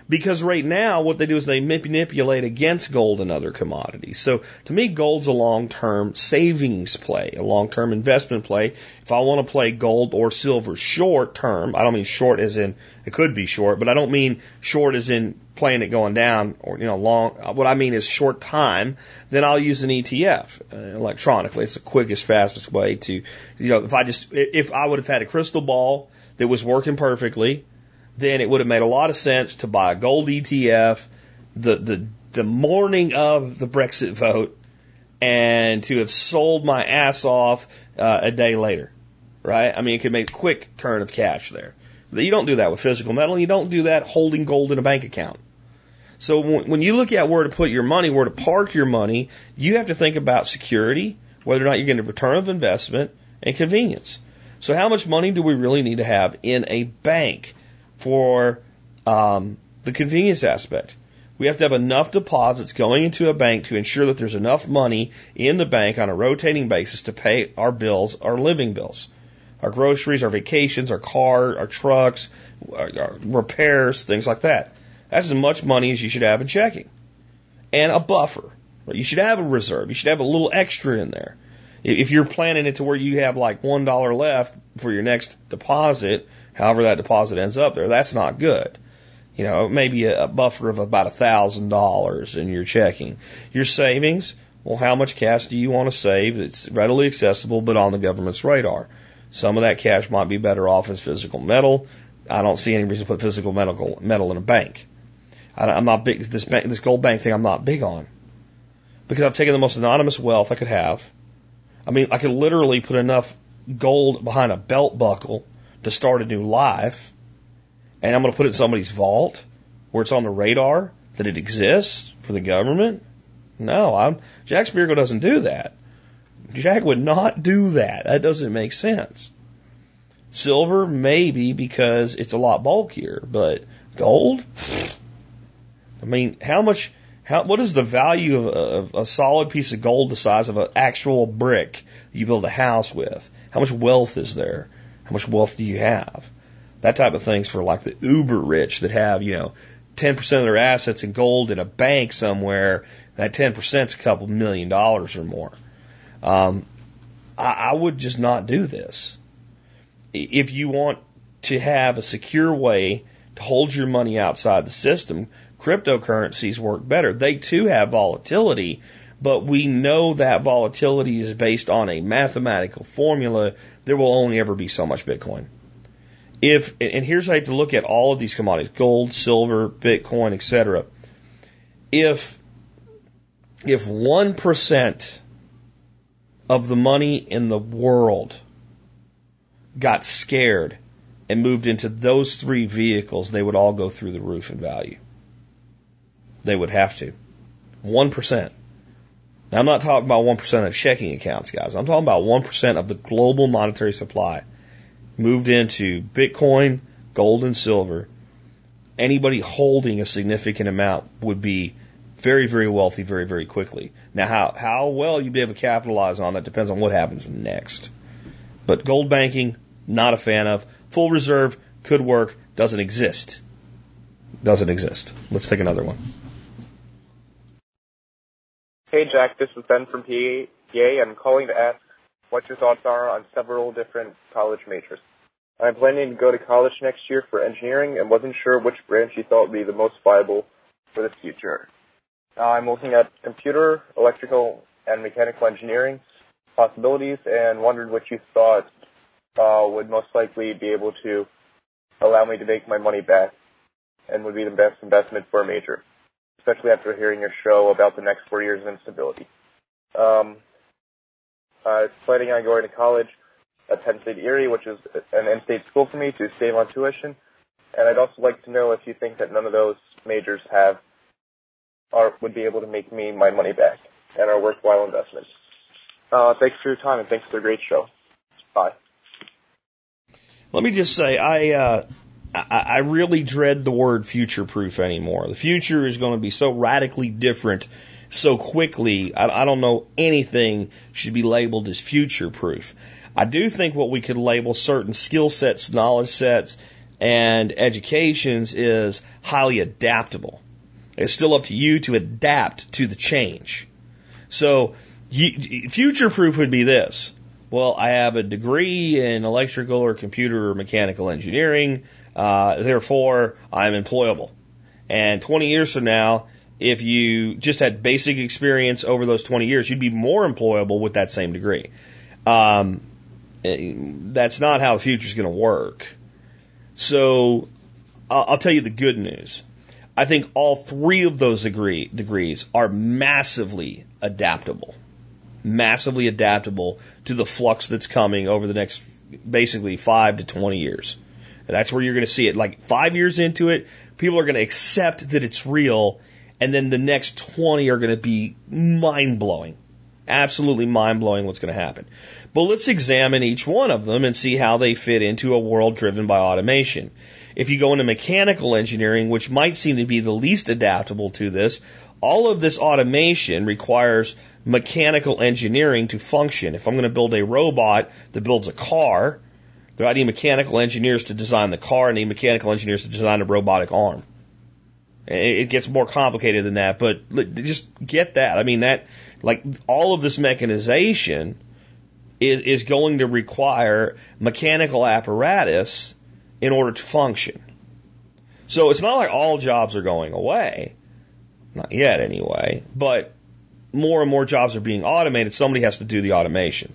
Because right now, what they do is they manipulate against gold and other commodities. So to me, gold's a long-term savings play, a long-term investment play. If I want to play gold or silver short-term, I don't mean short as in it could be short, but I don't mean short as in playing it going down or, you know, long. What I mean is short time. Then I'll use an ETF electronically. It's the quickest, fastest way to, you know, if I would have had a crystal ball that was working perfectly, then it would have made a lot of sense to buy a gold ETF the morning of the Brexit vote and to have sold my ass off a day later, right? I mean, it could make a quick turn of cash there. But you don't do that with physical metal. You don't do that holding gold in a bank account. So when you look at where to put your money, where to park your money, you have to think about security, whether or not you're getting a return of investment, and convenience. So how much money do we really need to have in a bank? For the convenience aspect, we have to have enough deposits going into a bank to ensure that there's enough money in the bank on a rotating basis to pay our bills, our living bills, our groceries, our vacations, our car, our trucks, our repairs, things like that. That's as much money as you should have in checking. And a buffer. You should have a reserve. You should have a little extra in there. If you're planning it to where you have like $1 left for your next deposit, however that deposit ends up there, that's not good. You know, maybe a buffer of about $1,000 in your checking. Your savings, well, how much cash do you want to save that's readily accessible but on the government's radar? Some of that cash might be better off as physical metal. I don't see any reason to put physical metal in a bank. I'm not big, this gold bank thing I'm not big on. Because I've taken the most anonymous wealth I could have. I mean, I could literally put enough gold behind a belt buckle to start a new life, and I'm going to put it in somebody's vault where it's on the radar that it exists for the government? No, Jack Spirko doesn't do that. Jack would not do that. That doesn't make sense. Silver, maybe, because it's a lot bulkier, but gold? I mean, what is the value of a solid piece of gold the size of an actual brick you build a house with? How much wealth is there? How much wealth do you have? That type of thing's for like the uber rich that have, you know, 10% of their assets in gold in a bank somewhere. That 10% is a couple $1 million or more. I would just not do this. If you want to have a secure way to hold your money outside the system, cryptocurrencies work better. They too have volatility, but we know that volatility is based on a mathematical formula. There will only ever be so much Bitcoin. And here's how you have to look at all of these commodities, gold, silver, Bitcoin, etc. If 1% of the money in the world got scared and moved into those three vehicles, they would all go through the roof in value. They would have to. 1%. Now, I'm not talking about 1% of checking accounts, guys. I'm talking about 1% of the global monetary supply moved into Bitcoin, gold, and silver. Anybody holding a significant amount would be very, very wealthy very, very quickly. Now, how well you'll be able to capitalize on that depends on what happens next. But gold banking, not a fan of. Full reserve, could work, doesn't exist. Doesn't exist. Let's take another one. Hey, Jack, this is Ben from PA. I'm calling to ask what your thoughts are on several different college majors. I'm planning to go to college next year for engineering and wasn't sure which branch you thought would be the most viable for the future. I'm looking at computer, electrical, and mechanical engineering possibilities and wondered what you thought would most likely be able to allow me to make my money back and would be the best investment for a major, especially after hearing your show about the next 4 years of instability. I'm planning on going to college at Penn State Erie, which is an in-state school for me, to save on tuition. And I'd also like to know if you think that none of those majors have or would be able to make me my money back and are worthwhile investments. Thanks for your time, and thanks for the great show. Bye. Let me just say, I really dread the word future-proof anymore. The future is going to be so radically different so quickly, I don't know anything should be labeled as future-proof. I do think what we could label certain skill sets, knowledge sets, and educations is highly adaptable. It's still up to you to adapt to the change. So future-proof would be this. Well, I have a degree in electrical or computer or mechanical engineering, therefore I'm employable. And 20 years from now, if you just had basic experience over those 20 years, you'd be more employable with that same degree. That's not how the future is going to work. So I'll tell you the good news. I think all three of those degrees are massively adaptable. Massively adaptable to the flux that's coming over the next basically 5 to 20 years. And that's where you're going to see it. Like 5 years into it, people are going to accept that it's real, and then the next 20 are going to be mind-blowing. Absolutely mind-blowing what's going to happen. But let's examine each one of them and see how they fit into a world driven by automation. If you go into mechanical engineering, which might seem to be the least adaptable to this, all of this automation requires mechanical engineering to function. If I'm going to build a robot that builds a car, I need mechanical engineers to design the car and I need mechanical engineers to design a robotic arm. It gets more complicated than that, but just get that. I mean, that, like, all of this mechanization is going to require mechanical apparatus in order to function. So it's not like all jobs are going away. Not yet, anyway. But more and more jobs are being automated. Somebody has to do the automation.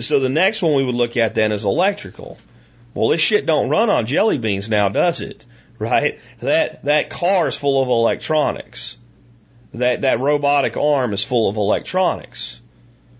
So the next one we would look at then is electrical. Well, this shit don't run on jelly beans now, does it? Right? That car is full of electronics. That robotic arm is full of electronics.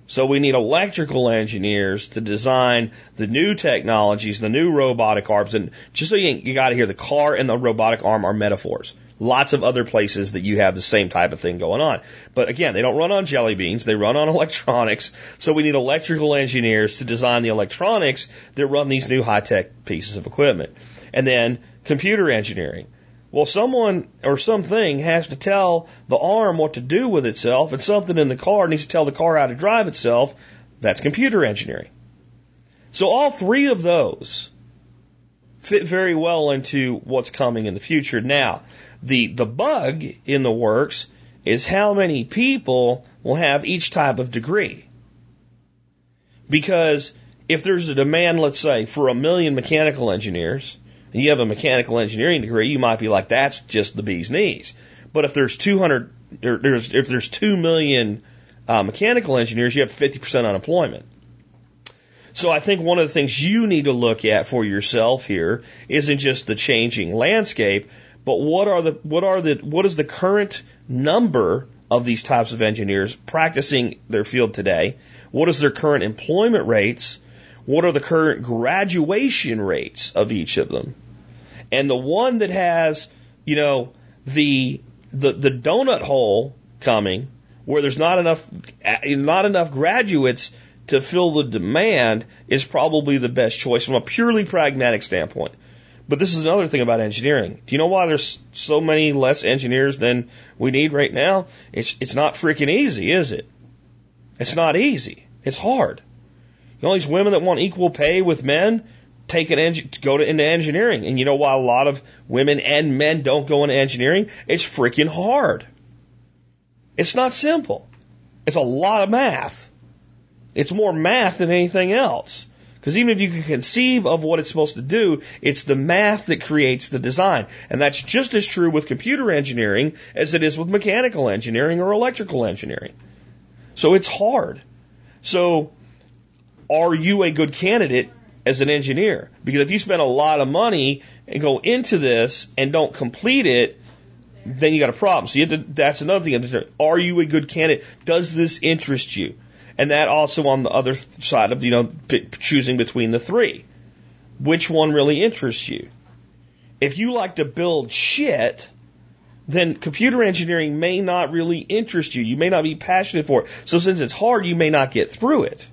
So we need electrical engineers to design the new technologies, the new robotic arms. And just so you got to hear, the car and the robotic arm are metaphors. Lots of other places that you have the same type of thing going on. But again, they don't run on jelly beans. They run on electronics. So we need electrical engineers to design the electronics that run these new high-tech pieces of equipment. And then computer engineering. Well, someone or something has to tell the arm what to do with itself, and something in the car needs to tell the car how to drive itself. That's computer engineering. So all three of those fit very well into what's coming in the future. Now, the bug in the works is how many people will have each type of degree. Because if there's a demand, let's say, for 1 million mechanical engineers, and you have a mechanical engineering degree, you might be like, that's just the bee's knees. But if there's 2 million mechanical engineers, you have 50% unemployment. So I think one of the things you need to look at for yourself here isn't just the changing landscape, but what is the current number of these types of engineers practicing their field today? What is their current employment rates? What are the current graduation rates of each of them? And the one that has, you know, the donut hole coming, where there's not enough graduates to fill the demand, is probably the best choice from a purely pragmatic standpoint. But this is another thing about engineering. Do you know why there's so many less engineers than we need right now? It's not freaking easy, is it? It's not easy. It's hard. You know, these women that want equal pay with men go into engineering. And you know why a lot of women and men don't go into engineering? It's freaking hard. It's not simple. It's a lot of math. It's more math than anything else. Because even if you can conceive of what it's supposed to do, it's the math that creates the design. And that's just as true with computer engineering as it is with mechanical engineering or electrical engineering. So it's hard. So are you a good candidate as an engineer? Because if you spend a lot of money and go into this and don't complete it, then you got a problem. So that's another thing. Are you a good candidate? Does this interest you? And that also on the other side of, choosing between the three. Which one really interests you? If you like to build shit, then computer engineering may not really interest you. You may not be passionate for it. So since it's hard, you may not get through it.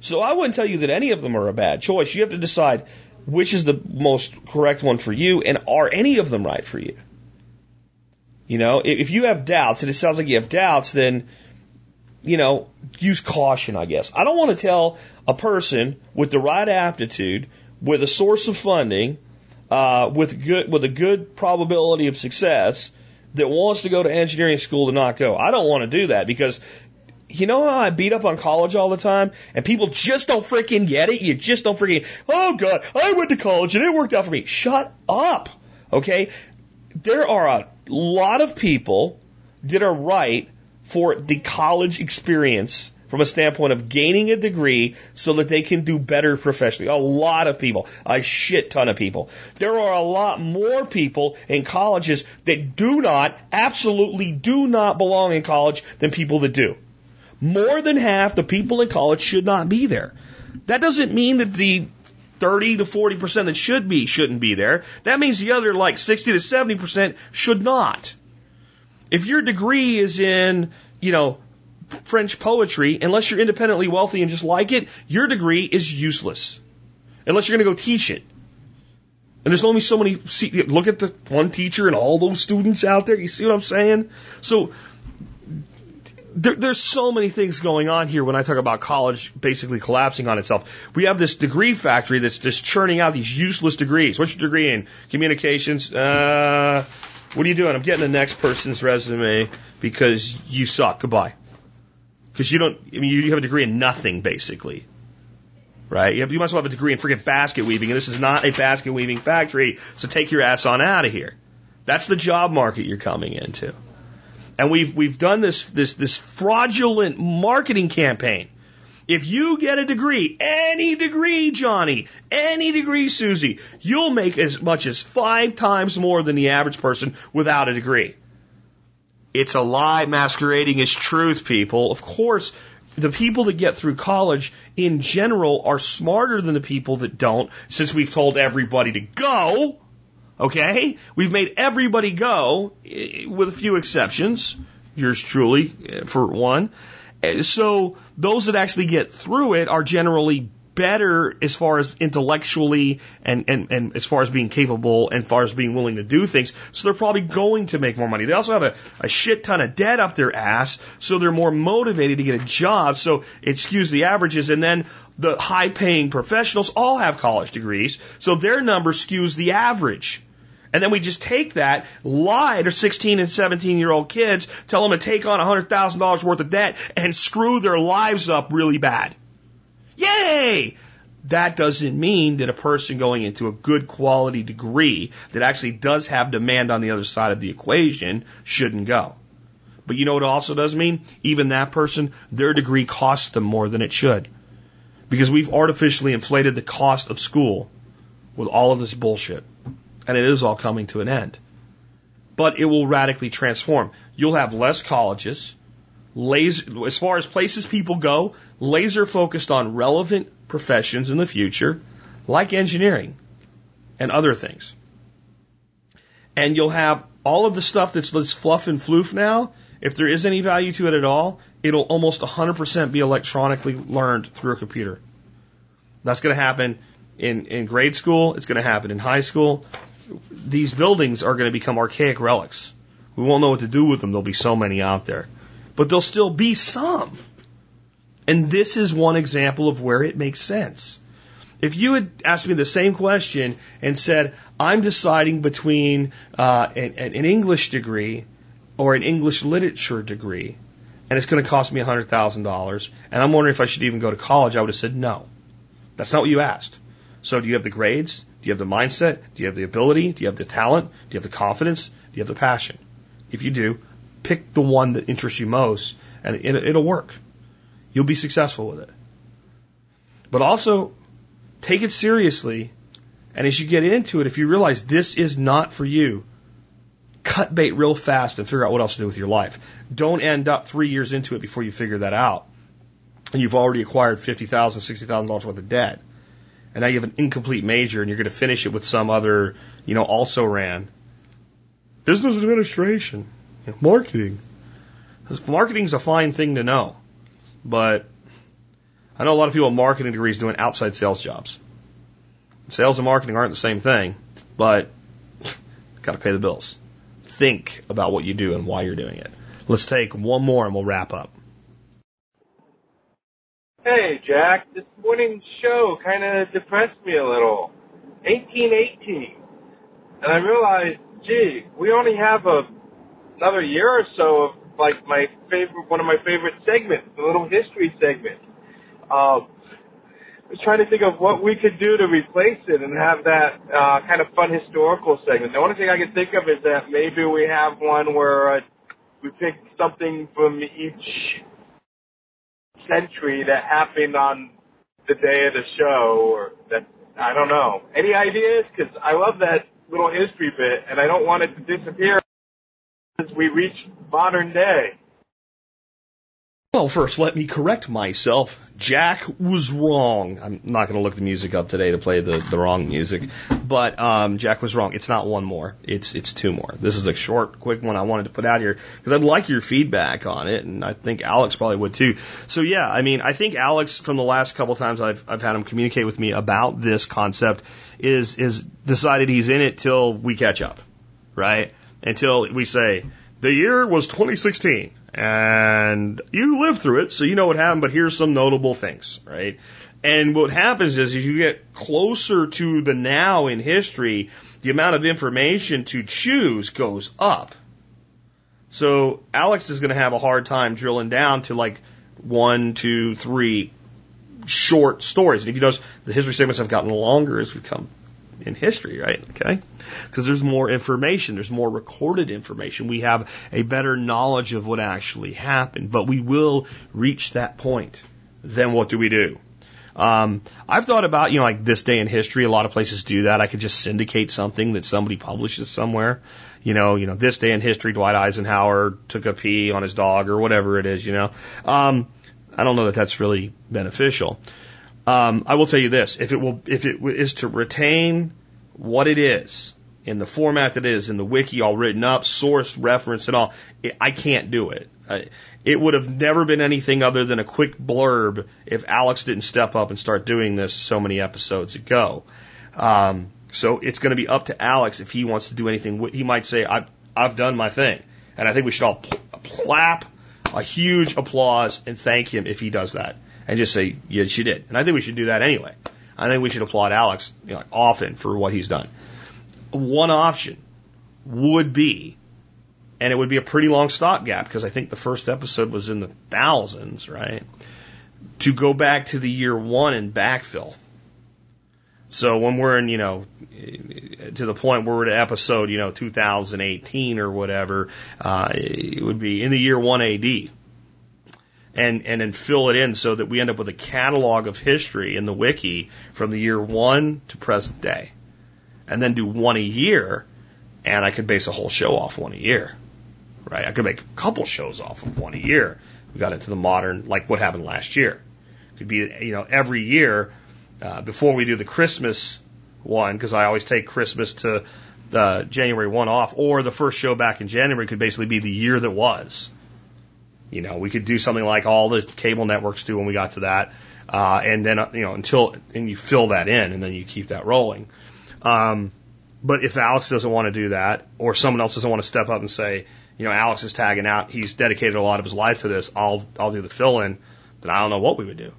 So I wouldn't tell you that any of them are a bad choice. You have to decide which is the most correct one for you, and are any of them right for you? If you have doubts, and it sounds like you have doubts, then use caution, I guess. I don't want to tell a person with the right aptitude, with a source of funding, with a good probability of success that wants to go to engineering school to not go. I don't want to do that because you know how I beat up on college all the time and people just don't freaking get it? You just don't freaking, oh God, I went to college and it worked out for me. Shut up, okay? There are a lot of people that are right for the college experience from a standpoint of gaining a degree so that they can do better professionally. A lot of people, a shit ton of people. There are a lot more people in colleges that absolutely do not belong in college than people that do. More than half the people in college should not be there. That doesn't mean that the 30 to 40% that should be shouldn't be there. That means the other 60 to 70% should not. If your degree is in, French poetry, unless you're independently wealthy and just like it, your degree is useless. Unless you're going to go teach it. And there's only so many, look at the one teacher and all those students out there, you see what I'm saying? So, there's so many things going on here when I talk about college basically collapsing on itself. We have this degree factory that's just churning out these useless degrees. What's your degree in? Communications? What are you doing? I'm getting the next person's resume because you suck. Goodbye. Because you have a degree in nothing, basically. Right? You might as well have a degree in freaking basket weaving, and this is not a basket weaving factory, so take your ass on out of here. That's the job market you're coming into. And we've done this fraudulent marketing campaign. If you get a degree, any degree, Johnny, any degree, Susie, you'll make as much as 5 times more than the average person without a degree. It's a lie masquerading as truth, people. Of course, the people that get through college in general are smarter than the people that don't, since we've told everybody to go, okay? We've made everybody go, with a few exceptions, yours truly, for one. So those that actually get through it are generally better as far as intellectually and as far as being capable and as far as being willing to do things. So they're probably going to make more money. They also have a shit ton of debt up their ass, so they're more motivated to get a job. So it skews the averages. And then the high-paying professionals all have college degrees, so their number skews the average. And then we just take that, lie to 16 and 17-year-old kids, tell them to take on $100,000 worth of debt, and screw their lives up really bad. Yay! That doesn't mean that a person going into a good quality degree that actually does have demand on the other side of the equation shouldn't go. But you know what it also does mean? Even that person, their degree costs them more than it should. Because we've artificially inflated the cost of school with all of this bullshit. And it is all coming to an end. But it will radically transform. You'll have less colleges, as far as places people go, laser focused on relevant professions in the future, like engineering and other things. And you'll have all of the stuff that's fluff and floof now. If there is any value to it at all, it'll almost 100% be electronically learned through a computer. That's going to happen in grade school. It's going to happen in high school. These buildings are going to become archaic relics. We won't know what to do with them. There'll be so many out there. But there'll still be some. And this is one example of where it makes sense. If you had asked me the same question and said, I'm deciding between an English degree or an English literature degree, and it's going to cost me $100,000, and I'm wondering if I should even go to college, I would have said no. That's not what you asked. So do you have the grades? Do you have the mindset? Do you have the ability? Do you have the talent? Do you have the confidence? Do you have the passion? If you do, pick the one that interests you most, and it'll work. You'll be successful with it. But also, take it seriously, and as you get into it, if you realize this is not for you, cut bait real fast and figure out what else to do with your life. Don't end up 3 years into it before you figure that out, and you've already acquired $50,000, $60,000 worth of debt, and now you have an incomplete major, and you're going to finish it with some other, also ran. Business administration, marketing. Marketing's a fine thing to know, but I know a lot of people with marketing degrees doing outside sales jobs. Sales and marketing aren't the same thing, but got to pay the bills. Think about what you do and why you're doing it. Let's take one more and we'll wrap up. Hey, Jack. This morning's show kind of depressed me a little. 1818. And I realized, gee, we only have another year or so of one of my favorite segments, the little history segment. I was trying to think of what we could do to replace it and have that kind of fun historical segment. The only thing I can think of is that maybe we have one where we pick something from each century that happened on the day of the show, or that, I don't know. Any ideas? Because I love that little history bit, and I don't want it to disappear as we reach modern day. Well, first, let me correct myself. Jack was wrong. I'm not going to look the music up today to play the wrong music, but Jack was wrong. It's not one more. It's two more. This is a short, quick one I wanted to put out here because I'd like your feedback on it, and I think Alex probably would too. So yeah, I mean, I think Alex, from the last couple times I've had him communicate with me about this concept, is decided he's in it till we catch up, right? Until we say the year was 2016. And you lived through it, so you know what happened, but here's some notable things, right? And what happens is, as you get closer to the now in history, the amount of information to choose goes up. So Alex is going to have a hard time drilling down to like 1, 2, 3 short stories. And if you notice, the history segments have gotten longer as we come in history, right? Okay? Because there's more information. There's more recorded information. We have a better knowledge of what actually happened, but we will reach that point. Then what do we do? I've thought about, like this day in history, a lot of places do that. I could just syndicate something that somebody publishes somewhere. This day in history, Dwight Eisenhower took a pee on his dog or whatever it is, I don't know that that's really beneficial. I will tell you this, if it is to retain what it is in the format that it is in the wiki, all written up, source, reference, and all, I can't do it. It would have never been anything other than a quick blurb if Alex didn't step up and start doing this so many episodes ago. So it's going to be up to Alex if he wants to do anything. He might say, I've done my thing. And I think we should all plap a huge applause and thank him if he does that. And just say, yes, you did. And I think we should do that anyway. I think we should applaud Alex often for what he's done. One option would be, and it would be a pretty long stopgap, because I think the first episode was in the thousands, right? To go back to the year one and backfill. So when we're in, to the point where we're at episode, 2018 or whatever, it would be in the year 1 AD. And then fill it in so that we end up with a catalog of history in the wiki from the year 1 to present day. And then do one a year, and I could base a whole show off one a year. Right? I could make a couple shows off of one a year. We got into the modern, like what happened last year. Could be, every year, before we do the Christmas one, because I always take Christmas to the January 1 off, or the first show back in January could basically be the year that was. We could do something like all the cable networks do when we got to that, and then, you know, and you fill that in, and then you keep that rolling. But if Alex doesn't want to do that, or someone else doesn't want to step up and say, you know, Alex is tagging out, he's dedicated a lot of his life to this, I'll do the fill-in, then I don't know what we would do.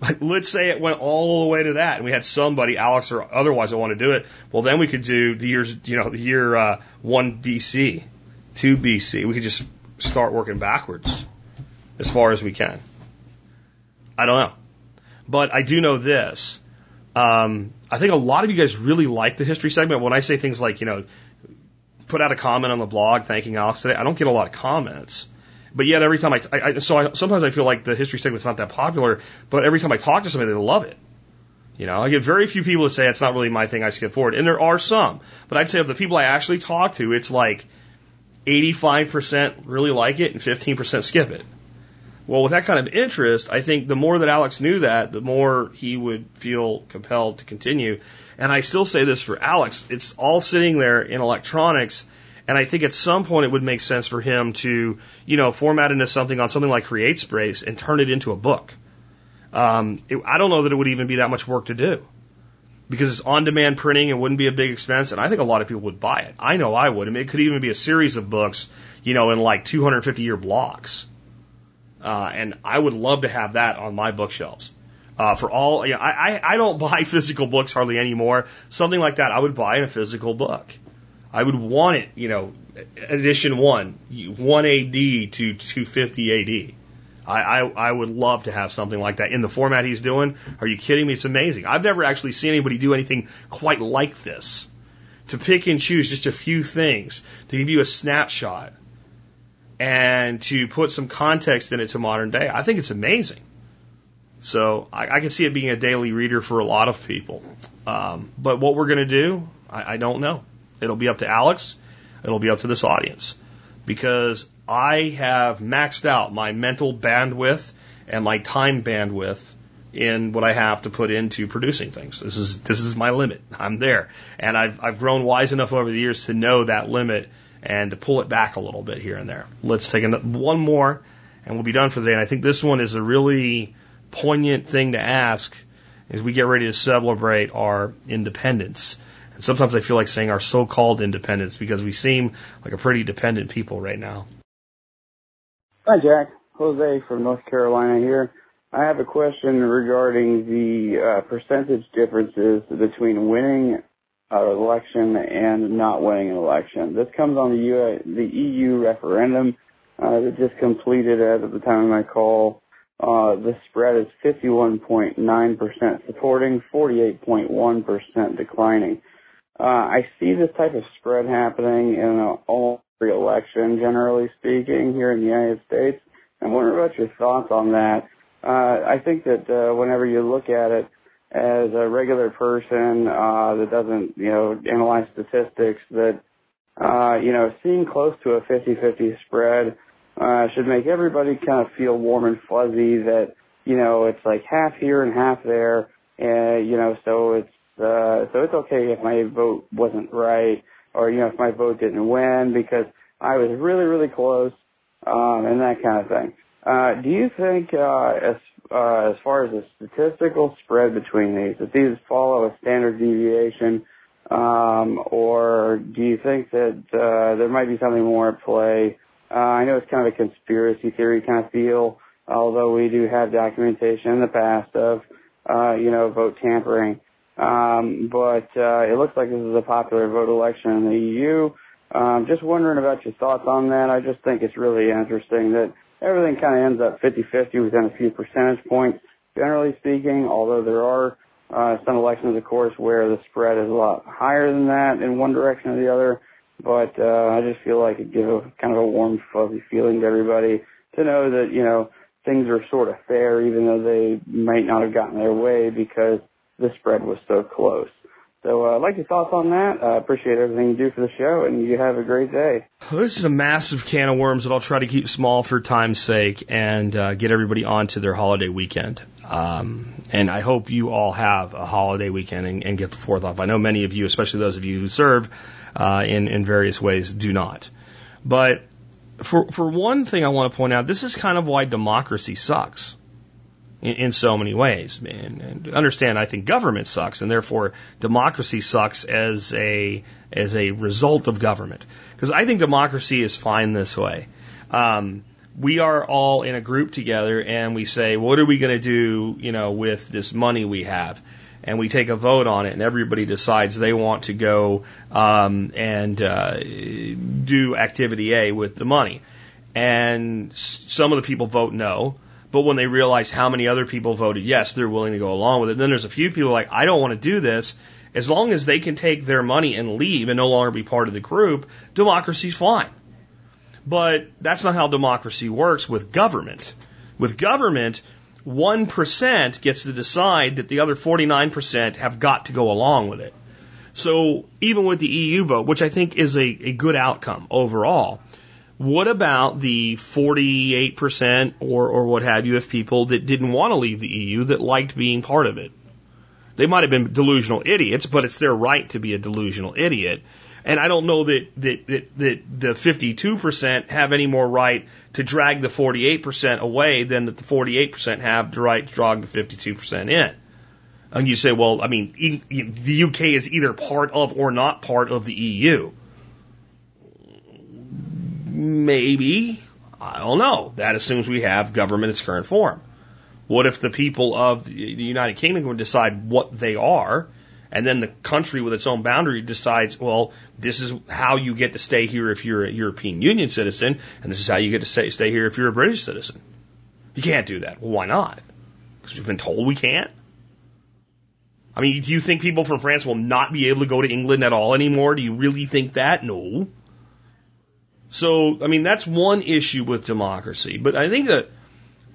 Like, let's say it went all the way to that, and we had somebody, Alex or otherwise, that wanted to do it. Well, then we could do the year 1 BC, 2 BC. We could just start working backwards as far as we can. I don't know. But I do know this. I think a lot of you guys really like the history segment. When I say things like, you know, put out a comment on the blog thanking Alex today, I don't get a lot of comments. But yet every time sometimes I feel like the history segment's not that popular, but every time I talk to somebody, they love it. You know, I get very few people that say it's not really my thing, I skip forward. And there are some. But I'd say of the people I actually talk to, it's like 85% really like it and 15% skip it. Well, with that kind of interest, I think the more that Alex knew that, the more he would feel compelled to continue. And I still say this for Alex. It's all sitting there in electronics, and I think at some point it would make sense for him to, you know, format into something on something like CreateSpace and turn it into a book. I don't know that it would even be that much work to do, because it's on-demand printing, it wouldn't be a big expense, and I think a lot of people would buy it. I know I would. I mean, it could even be a series of books, you know, in like 250-year blocks. And I would love to have that on my bookshelves. I don't buy physical books hardly anymore. Something like that I would buy in a physical book. I would want it, you know, edition 1 AD to 250 AD. I would love to have something like that in the format he's doing. Are you kidding me? It's amazing. I've never actually seen anybody do anything quite like this. To pick and choose just a few things, to give you a snapshot, and to put some context in it to modern day. I think it's amazing. So I can see it being a daily reader for a lot of people. But what we're going to do, I don't know. It'll be up to Alex. It'll be up to this audience. Because I have maxed out my mental bandwidth and my time bandwidth in what I have to put into producing things. This is my limit. I'm there. And I've grown wise enough over the years to know that limit and to pull it back a little bit here and there. Let's take one more, and we'll be done for the day. And I think this one is a really poignant thing to ask as we get ready to celebrate our independence. And sometimes I feel like saying our so-called independence, because we seem like a pretty dependent people right now. Hi, Jack. Jose from North Carolina here. I have a question regarding the percentage differences between winning an election and not winning an election. This comes on the EU referendum that just completed as of the time of my call. The spread is 51.9% supporting, 48.1% declining. I see this type of spread happening in all re-election, generally speaking, here in the United States. I'm wondering about your thoughts on that. I think that whenever you look at it, as a regular person that doesn't, you know, analyze statistics, that, you know, seeing close to a 50-50 spread should make everybody kind of feel warm and fuzzy that, you know, it's like half here and half there, and, you know, so it's okay if my vote wasn't right, or, you know, if my vote didn't win because I was really, really close, and that kind of thing. Do you think, as far as the statistical spread between these, that these follow a standard deviation, or do you think that there might be something more at play? I know it's kind of a conspiracy theory kind of feel, although we do have documentation in the past of, you know, vote tampering. But it looks like this is a popular vote election in the EU. Just wondering about your thoughts on that. I just think it's really interesting that everything kind of ends up 50-50 within a few percentage points, generally speaking, although there are some elections, of course, where the spread is a lot higher than that in one direction or the other. But I just feel like it gives kind of a warm, fuzzy feeling to everybody to know that, you know, things are sort of fair, even though they might not have gotten their way because the spread was so close. So I'd like your thoughts on that. I appreciate everything you do for the show, and you have a great day. This is a massive can of worms that I'll try to keep small for time's sake and get everybody on to their holiday weekend. And I hope you all have a holiday weekend and get the 4th off. I know many of you, especially those of you who serve in various ways, do not. But for one thing I want to point out, this is kind of why democracy sucks. in so many ways. And understand, I think government sucks, and therefore democracy sucks as a result of government. Because I think democracy is fine this way. We are all in a group together, and we say, what are we going to do, with this money we have? And we take a vote on it, and everybody decides they want to go and do activity A with the money. And some of the people vote no, but when they realize how many other people voted yes, they're willing to go along with it. And then there's a few people like, I don't want to do this. As long as they can take their money and leave and no longer be part of the group, democracy's fine. But that's not how democracy works with government. With government, 1% gets to decide that the other 49% have got to go along with it. So even with the EU vote, which I think is a good outcome overall, what about the 48% or what have you of people that didn't want to leave the EU that liked being part of it? They might have been delusional idiots, but it's their right to be a delusional idiot. And I don't know that the 52% have any more right to drag the 48% away than that the 48% have the right to drag the 52% in. And you say, well, I mean, the UK is either part of or not part of the EU. Maybe. I don't know. That assumes we have government in its current form. What if the people of the United Kingdom would decide what they are? And then the country with its own boundary decides, well, this is how you get to stay here if you're a European Union citizen, and this is how you get to stay here if you're a British citizen. You can't do that. Well, why not? Because we've been told we can't. I mean, do you think people from France will not be able to go to England at all anymore? Do you really think that? No. So, I mean, that's one issue with democracy. But I think that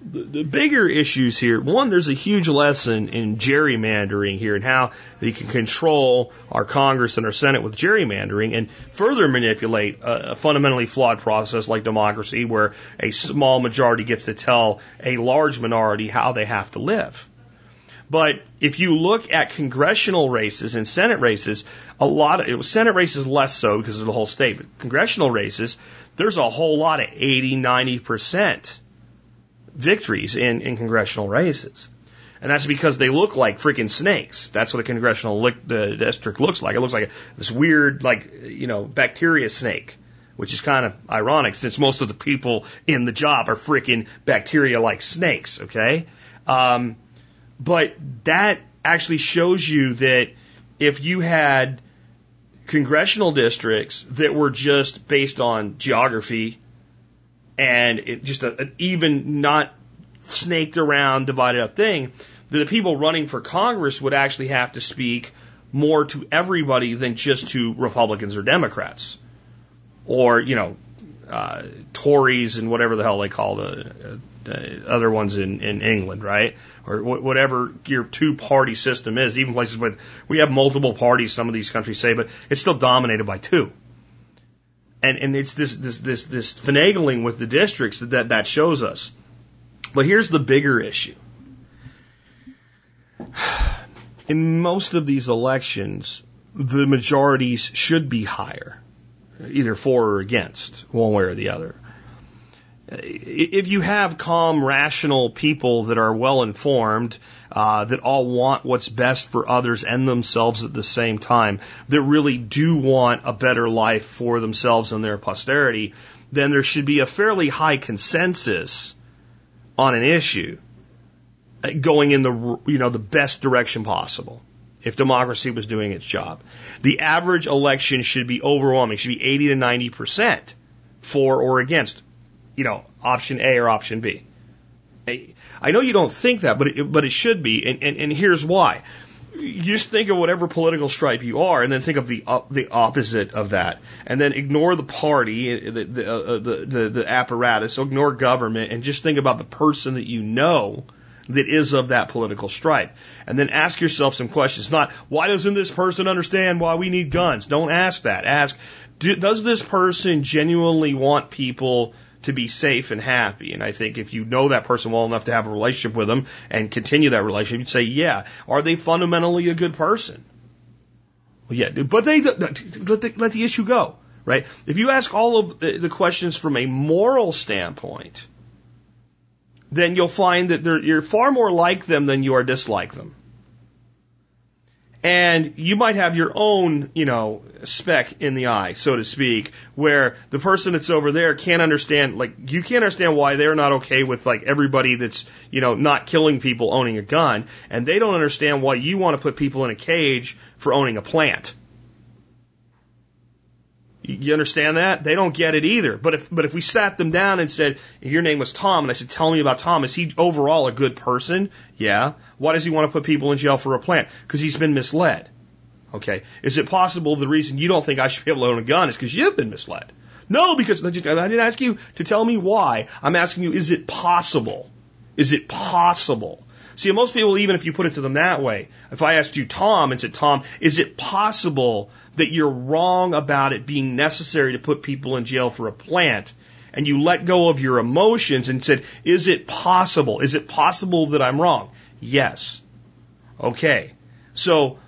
the bigger issues here, one, there's a huge lesson in gerrymandering here and how they can control our Congress and our Senate with gerrymandering and further manipulate a fundamentally flawed process like democracy where a small majority gets to tell a large minority how they have to live. But if you look at congressional races and Senate races, Senate races less so because of the whole state, but congressional races, there's a whole lot of 80, 90% victories in congressional races. And that's because they look like freaking snakes. That's what a congressional district looks like. It looks like this weird, bacteria snake, which is kind of ironic since most of the people in the job are freaking bacteria-like snakes, okay? But that actually shows you that if you had congressional districts that were just based on geography and it just an even, not snaked around, divided up thing, that the people running for Congress would actually have to speak more to everybody than just to Republicans or Democrats or, Tories and whatever the hell they call the other ones in England, right? Or whatever your two-party system is, even places where we have multiple parties, some of these countries say, but it's still dominated by two. And it's this finagling with the districts that shows us. But here's the bigger issue. In most of these elections, the majorities should be higher, either for or against, one way or the other. If you have calm, rational people that are well-informed, that all want what's best for others and themselves at the same time, that really do want a better life for themselves and their posterity, then there should be a fairly high consensus on an issue going in the best direction possible. If democracy was doing its job, the average election should be overwhelming. It should be 80 to 90% for or against, option A or option B. I know you don't think that, but it should be, and here's why. You just think of whatever political stripe you are, and then think of the opposite of that, and then ignore the party, the apparatus, so ignore government, and just think about the person that you know that is of that political stripe, and then ask yourself some questions. Not why doesn't this person understand why we need guns? Don't ask that. Ask, does this person genuinely want people to be safe and happy? And I think if you know that person well enough to have a relationship with them and continue that relationship, you'd say, yeah, are they fundamentally a good person? Well, yeah, but let the issue go, right? If you ask all of the questions from a moral standpoint, then you'll find that you're far more like them than you are dislike them. And you might have your own, speck in the eye, so to speak, where the person that's over there can't understand, you can't understand why they're not okay with, everybody that's, not killing people owning a gun, and they don't understand why you want to put people in a cage for owning a plant. You understand that? They don't get it either. But if we sat them down and said, your name was Tom, and I said, tell me about Tom. Is he overall a good person? Yeah. Why does he want to put people in jail for a plant? Because he's been misled. Okay. Is it possible the reason you don't think I should be able to own a gun is because you've been misled? No, because I didn't ask you to tell me why. I'm asking you, is it possible? Is it possible? See, most people, even if you put it to them that way, if I asked you, Tom, and said, Tom, is it possible that you're wrong about it being necessary to put people in jail for a plant, and you let go of your emotions and said, is it possible? Is it possible that I'm wrong? Yes. Okay. So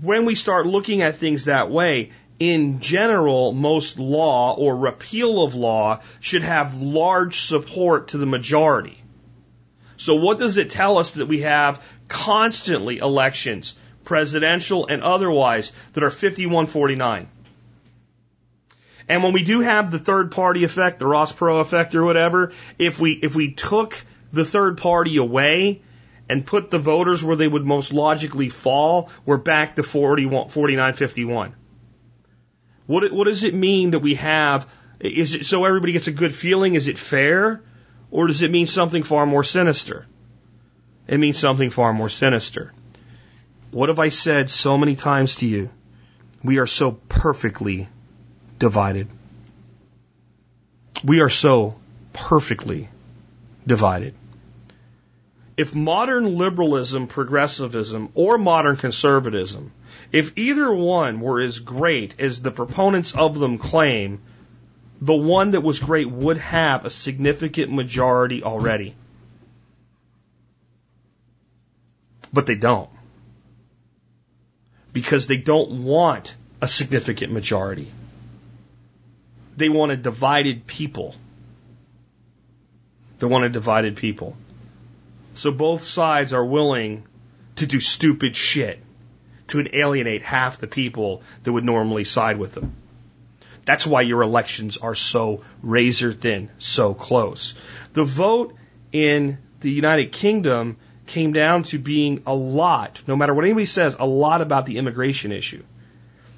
when we start looking at things that way, in general, most law or repeal of law should have large support to the majority. So what does it tell us that we have constantly elections, presidential and otherwise, that are 51-49? And when we do have the third party effect, the Ross-Perot effect or whatever, if we took the third party away and put the voters where they would most logically fall, we're back to 49-51. What does it mean that we have? Is it so everybody gets a good feeling? Is it fair? Or does it mean something far more sinister? It means something far more sinister. What have I said so many times to you? We are so perfectly divided. We are so perfectly divided. If modern liberalism, progressivism, or modern conservatism, if either one were as great as the proponents of them claim, the one that was great would have a significant majority already. But they don't. Because they don't want a significant majority. They want a divided people. They want a divided people. So both sides are willing to do stupid shit to alienate half the people that would normally side with them. That's why your elections are so razor thin, so close. The vote in the United Kingdom came down to being a lot, no matter what anybody says, a lot about the immigration issue.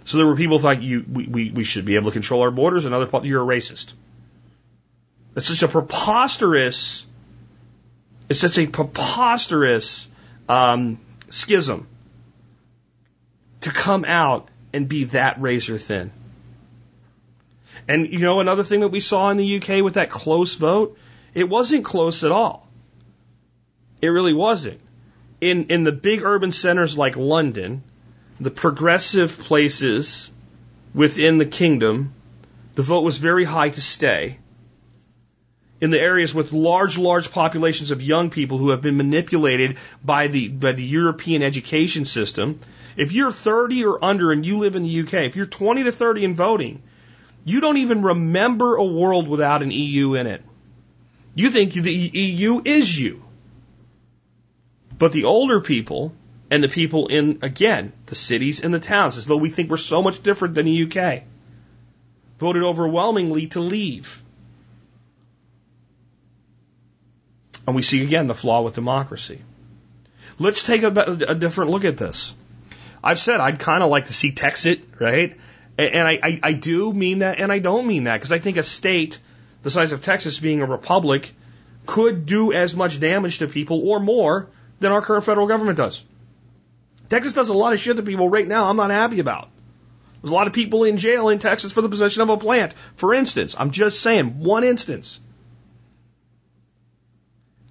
So there were people who thought we should be able to control our borders, and other people, you're a racist. That's such a preposterous, schism to come out and be that razor thin. And, another thing that we saw in the UK with that close vote, it wasn't close at all. It really wasn't. In the big urban centers like London, the progressive places within the kingdom, the vote was very high to stay. In the areas with large populations of young people who have been manipulated by the European education system, if you're 30 or under and you live in the UK, if you're 20 to 30 and voting, you don't even remember a world without an EU in it. You think the EU is you. But the older people and the people in, again, the cities and the towns, as though we think we're so much different than the UK, voted overwhelmingly to leave. And we see, again, the flaw with democracy. Let's take a different look at this. I've said I'd kind of like to see Texit, right? And I do mean that, and I don't mean that, because I think a state the size of Texas being a republic could do as much damage to people or more than our current federal government does. Texas does a lot of shit to people right now I'm not happy about. There's a lot of people in jail in Texas for the possession of a plant, for instance. I'm just saying, one instance.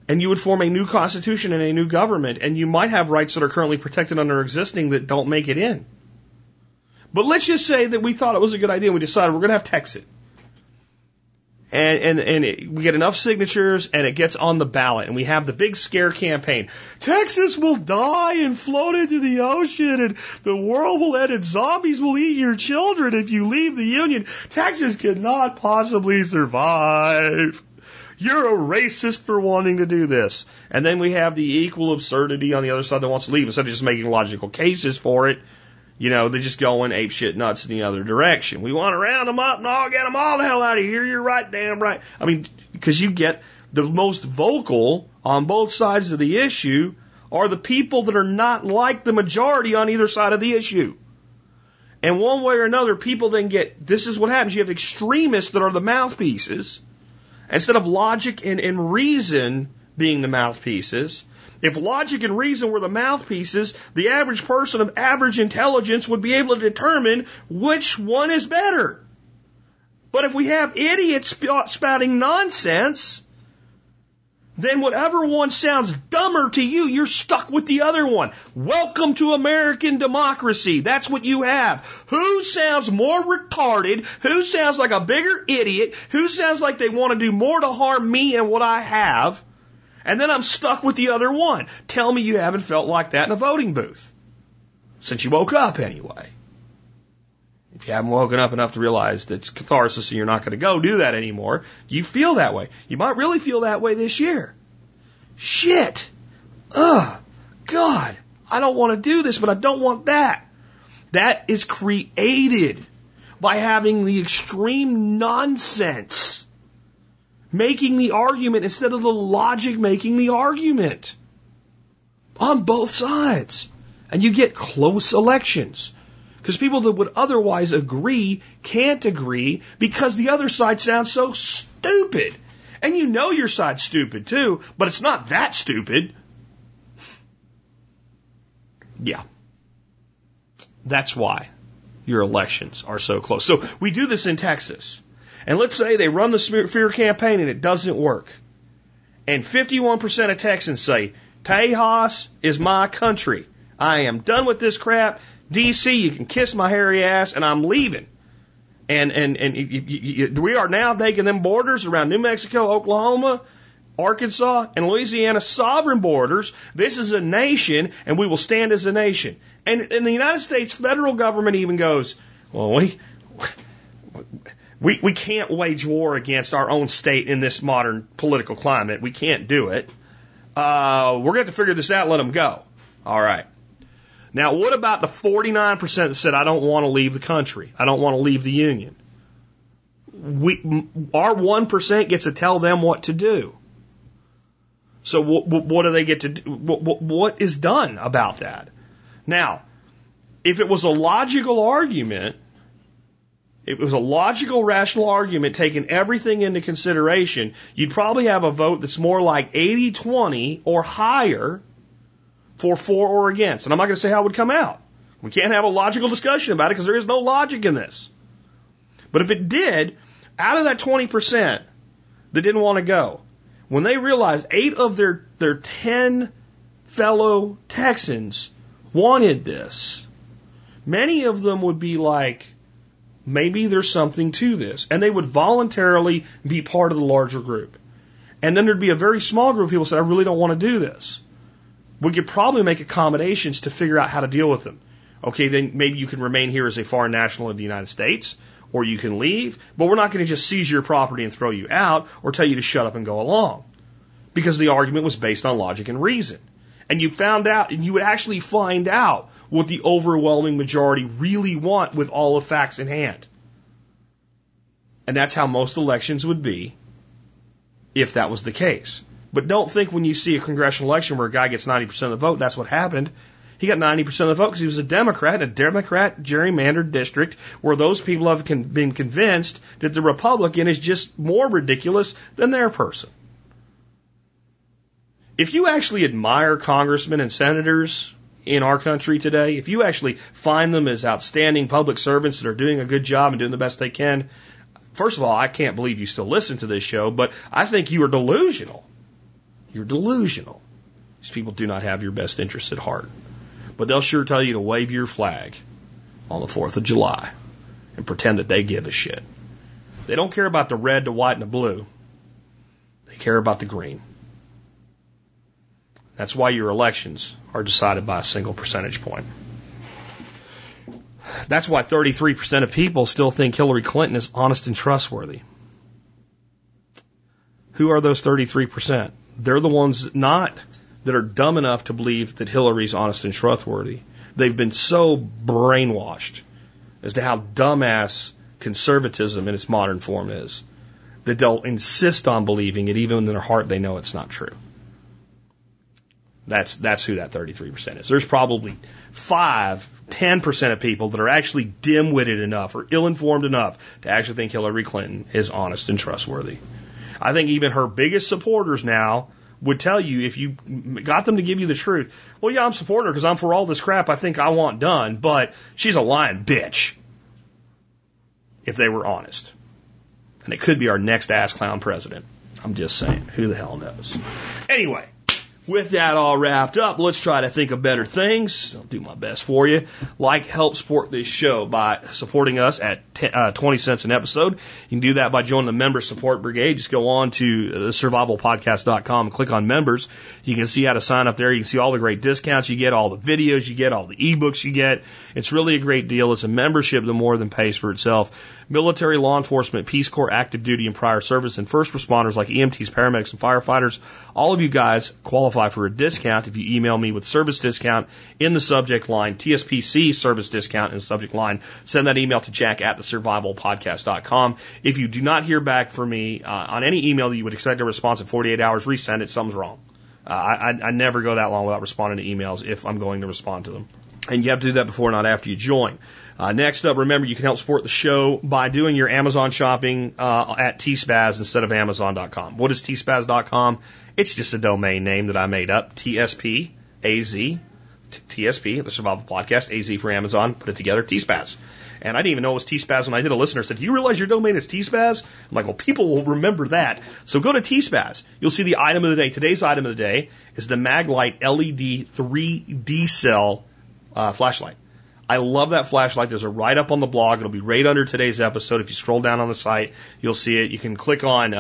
And you would form a new constitution and a new government, and you might have rights that are currently protected under existing that don't make it in. But let's just say that we thought it was a good idea and we decided we're going to have Texit. And we get enough signatures and it gets on the ballot and we have the big scare campaign. Texas will die and float into the ocean and the world will end and zombies will eat your children if you leave the union. Texas cannot possibly survive. You're a racist for wanting to do this. And then we have the equal absurdity on the other side that wants to leave. Instead of just making logical cases for it, you know, they're just going ape shit nuts in the other direction. We want to round them up and all get them all the hell out of here. You're right, damn right. I mean, because you get the most vocal on both sides of the issue are the people that are not like the majority on either side of the issue. And one way or another, people then get, this is what happens. You have extremists that are the mouthpieces. Instead of logic and reason being the mouthpieces, if logic and reason were the mouthpieces, the average person of average intelligence would be able to determine which one is better. But if we have idiots spouting nonsense, then whatever one sounds dumber to you, you're stuck with the other one. Welcome to American democracy. That's what you have. Who sounds more retarded? Who sounds like a bigger idiot? Who sounds like they want to do more to harm me and what I have? And then I'm stuck with the other one. Tell me you haven't felt like that in a voting booth. Since you woke up anyway. If you haven't woken up enough to realize that's catharsis and you're not going to go do that anymore, you feel that way. You might really feel that way this year. Shit. Ugh. God. I don't want to do this, but I don't want that. That is created by having the extreme nonsense making the argument instead of the logic making the argument on both sides. And you get close elections. Because people that would otherwise agree can't agree because the other side sounds so stupid. And you know your side's stupid too, but it's not that stupid. Yeah. That's why your elections are so close. So we do this in Texas. And let's say they run the fear campaign and it doesn't work. And 51% of Texans say, Tejas is my country. I am done with this crap. DC, you can kiss my hairy ass, and I'm leaving. And we are now taking them borders around New Mexico, Oklahoma, Arkansas, and Louisiana, sovereign borders. This is a nation, and we will stand as a nation. And the United States federal government even goes, well, we can't wage war against our own state in this modern political climate. We can't do it. We're going to have to figure this out and let them go. All right. Now, what about the 49% that said, I don't want to leave the country. I don't want to leave the union. Our 1% gets to tell them what to do. So what do they get to do? What is done about that? Now, if it was a logical argument, it was a logical, rational argument taking everything into consideration, you'd probably have a vote that's more like 80-20 or higher for or against. And I'm not going to say how it would come out. We can't have a logical discussion about it because there is no logic in this. But if it did, out of that 20% that didn't want to go, when they realized 8 of their 10 fellow Texans wanted this, many of them would be like, maybe there's something to this. And they would voluntarily be part of the larger group. And then there'd be a very small group of people who said, I really don't want to do this. We could probably make accommodations to figure out how to deal with them. Okay, then maybe you can remain here as a foreign national of the United States, or you can leave, but we're not going to just seize your property and throw you out or tell you to shut up and go along, because the argument was based on logic and reason. And you found out, and you would actually find out what the overwhelming majority really want with all the facts in hand. And that's how most elections would be if that was the case. But don't think when you see a congressional election where a guy gets 90% of the vote, that's what happened. He got 90% of the vote because he was a Democrat in a Democrat gerrymandered district where those people have been convinced that the Republican is just more ridiculous than their person. If you actually admire congressmen and senators in our country today, if you actually find them as outstanding public servants that are doing a good job and doing the best they can, first of all, I can't believe you still listen to this show, but I think you are delusional. You're delusional. These people do not have your best interests at heart. But they'll sure tell you to wave your flag on the 4th of July and pretend that they give a shit. They don't care about the red, the white, and the blue. They care about the green. That's why your elections are decided by a single percentage point. That's why 33% of people still think Hillary Clinton is honest and trustworthy. who are those 33%? They're the ones not that are dumb enough to believe that Hillary's honest and trustworthy. They've been so brainwashed as to how dumbass conservatism in its modern form is that they'll insist on believing it, even in their heart they know it's not true. That's who that 33% is. There's probably 5-10% of people that are actually dim-witted enough or ill-informed enough to actually think Hillary Clinton is honest and trustworthy. I think even her biggest supporters now would tell you, if you got them to give you the truth, well, yeah, I'm supporting her because I'm for all this crap I think I want done, but she's a lying bitch, if they were honest. And it could be our next ass clown president. I'm just saying. Who the hell knows? Anyway. With that all wrapped up, let's try to think of better things. I'll do my best for you. Like, help support this show by supporting us at 20 cents an episode. You can do that by joining the Member Support Brigade. Just go on to survivalpodcast.com and click on Members. You can see how to sign up there. You can see all the great discounts you get, all the videos you get, all the ebooks you get. It's really a great deal. It's a membership that more than pays for itself. Military, law enforcement, Peace Corps, active duty and prior service, and first responders like EMTs, paramedics, and firefighters, all of you guys qualify for a discount if you email me with service discount in the subject line, TSPC service discount in the subject line. Send that email to jack@thesurvivalpodcast.com. If you do not hear back from me on any email that you would expect a response in 48 hours, resend it. Something's wrong. I never go that long without responding to emails if I'm going to respond to them. And you have to do that before, not after you join. Next up, remember, you can help support the show by doing your Amazon shopping at tspaz instead of amazon.com. What is tspaz.com? It's just a domain name that I made up. TSP, the Survival Podcast, AZ for Amazon, put it together, tspaz. And I didn't even know it was tspaz when I did. A listener said, do you realize your domain is tspaz? I'm like, well, people will remember that. So go to tspaz. You'll see the item of the day. Today's item of the day is the Maglite LED 3D cell flashlight. I love that flashlight. There's a write-up on the blog. It'll be right under today's episode. If you scroll down on the site, you'll see it. You can click on